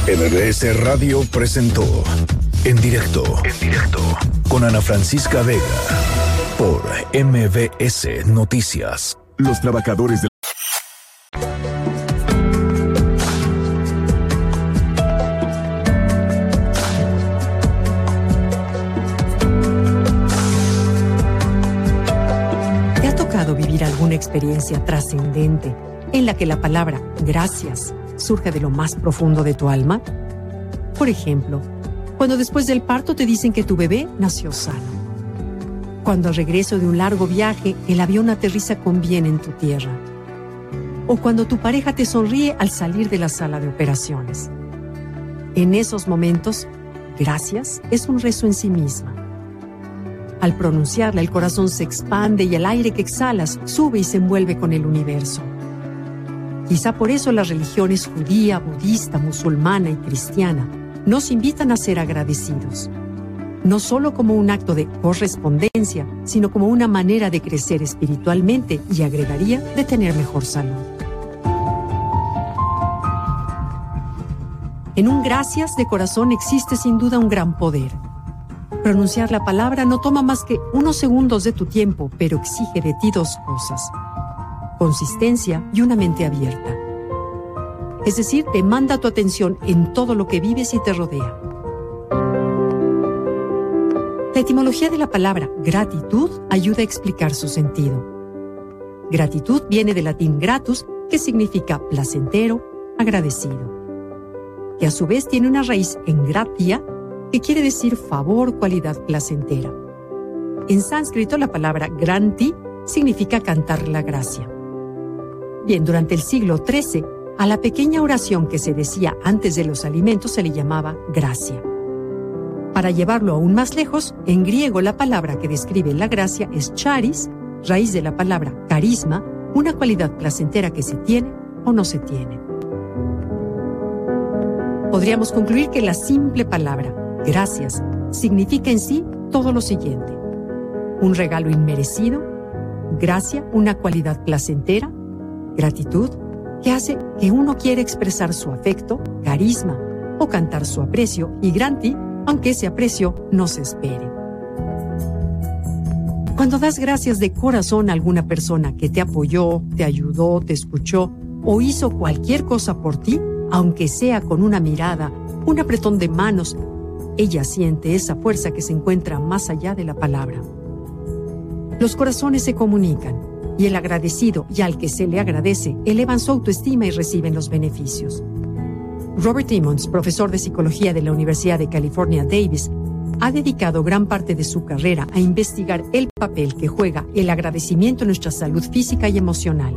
M V S Radio presentó En Directo, en directo con Ana Francisca Vega por M V S Noticias. Los trabajadores de vivir alguna experiencia trascendente en la que la palabra gracias surge de lo más profundo de tu alma? Por ejemplo, cuando después del parto te dicen que tu bebé nació sano. Cuando al regreso de un largo viaje el avión aterriza con bien en tu tierra. O cuando tu pareja te sonríe al salir de la sala de operaciones. En esos momentos, gracias es un rezo en sí misma. Al pronunciarla, el corazón se expande y el aire que exhalas sube y se envuelve con el universo. Quizá por eso las religiones judía, budista, musulmana y cristiana nos invitan a ser agradecidos, no solo como un acto de correspondencia, sino como una manera de crecer espiritualmente y, agregaría, de tener mejor salud. En un gracias de corazón existe sin duda un gran poder. Pronunciar la palabra no toma más que unos segundos de tu tiempo, pero exige de ti dos cosas: consistencia y una mente abierta. Es decir, te manda tu atención en todo lo que vives y te rodea. La etimología de la palabra gratitud ayuda a explicar su sentido. Gratitud viene del latín gratus, que significa placentero, agradecido, que a su vez tiene una raíz en gratia, que quiere decir favor, cualidad placentera. En sánscrito, la palabra granti significa cantar la gracia. Bien, durante el siglo trece, a la pequeña oración que se decía antes de los alimentos se le llamaba gracia. Para llevarlo aún más lejos, en griego la palabra que describe la gracia es charis, raíz de la palabra carisma, una cualidad placentera que se tiene o no se tiene. Podríamos concluir que la simple palabra gracias significa en sí todo lo siguiente: un regalo inmerecido, gracia, una cualidad placentera, gratitud, que hace que uno quiera expresar su afecto, carisma, o cantar su aprecio, y granti, aunque ese aprecio no se espere. Cuando das gracias de corazón a alguna persona que te apoyó, te ayudó, te escuchó o hizo cualquier cosa por ti, aunque sea con una mirada, un apretón de manos, ella siente esa fuerza que se encuentra más allá de la palabra. Los corazones se comunican, y el agradecido y al que se le agradece elevan su autoestima y reciben los beneficios. Robert Emmons, profesor de psicología de la Universidad de California, Davis, ha dedicado gran parte de su carrera a investigar el papel que juega el agradecimiento en nuestra salud física y emocional.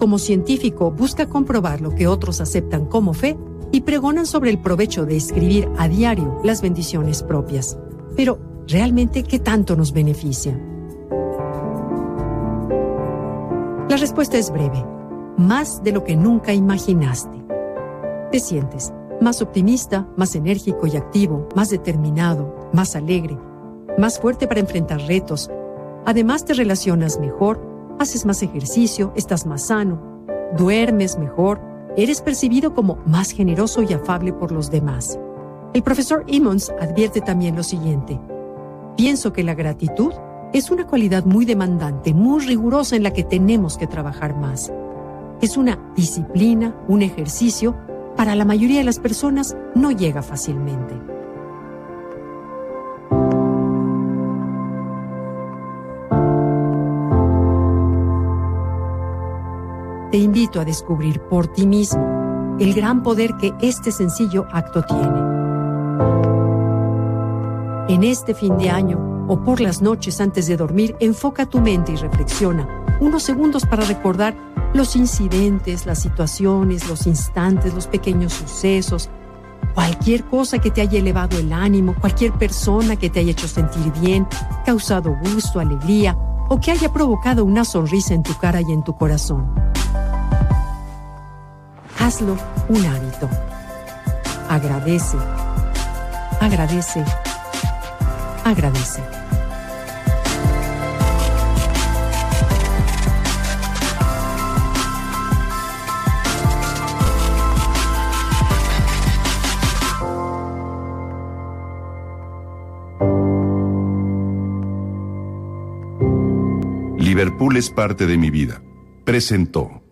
Como científico, busca comprobar lo que otros aceptan como fe y pregonan sobre el provecho de escribir a diario las bendiciones propias. Pero, ¿realmente qué tanto nos beneficia? La respuesta es breve: más de lo que nunca imaginaste. Te sientes más optimista, más enérgico y activo, más determinado, más alegre, más fuerte para enfrentar retos. Además, te relacionas mejor, haces más ejercicio, estás más sano, duermes mejor, eres percibido como más generoso y afable por los demás. El profesor Emmons advierte también lo siguiente: pienso que la gratitud es una cualidad muy demandante, muy rigurosa, en la que tenemos que trabajar más. Es una disciplina, un ejercicio, para la mayoría de las personas no llega fácilmente. Te invito a descubrir por ti mismo el gran poder que este sencillo acto tiene. En este fin de año, o por las noches antes de dormir, enfoca tu mente y reflexiona unos segundos para recordar los incidentes, las situaciones, los instantes, los pequeños sucesos, cualquier cosa que te haya elevado el ánimo, cualquier persona que te haya hecho sentir bien, causado gusto, alegría, o que haya provocado una sonrisa en tu cara y en tu corazón. Hazlo un hábito. Agradece. Agradece. Agradece. Liverpool es parte de mi vida. Presentó.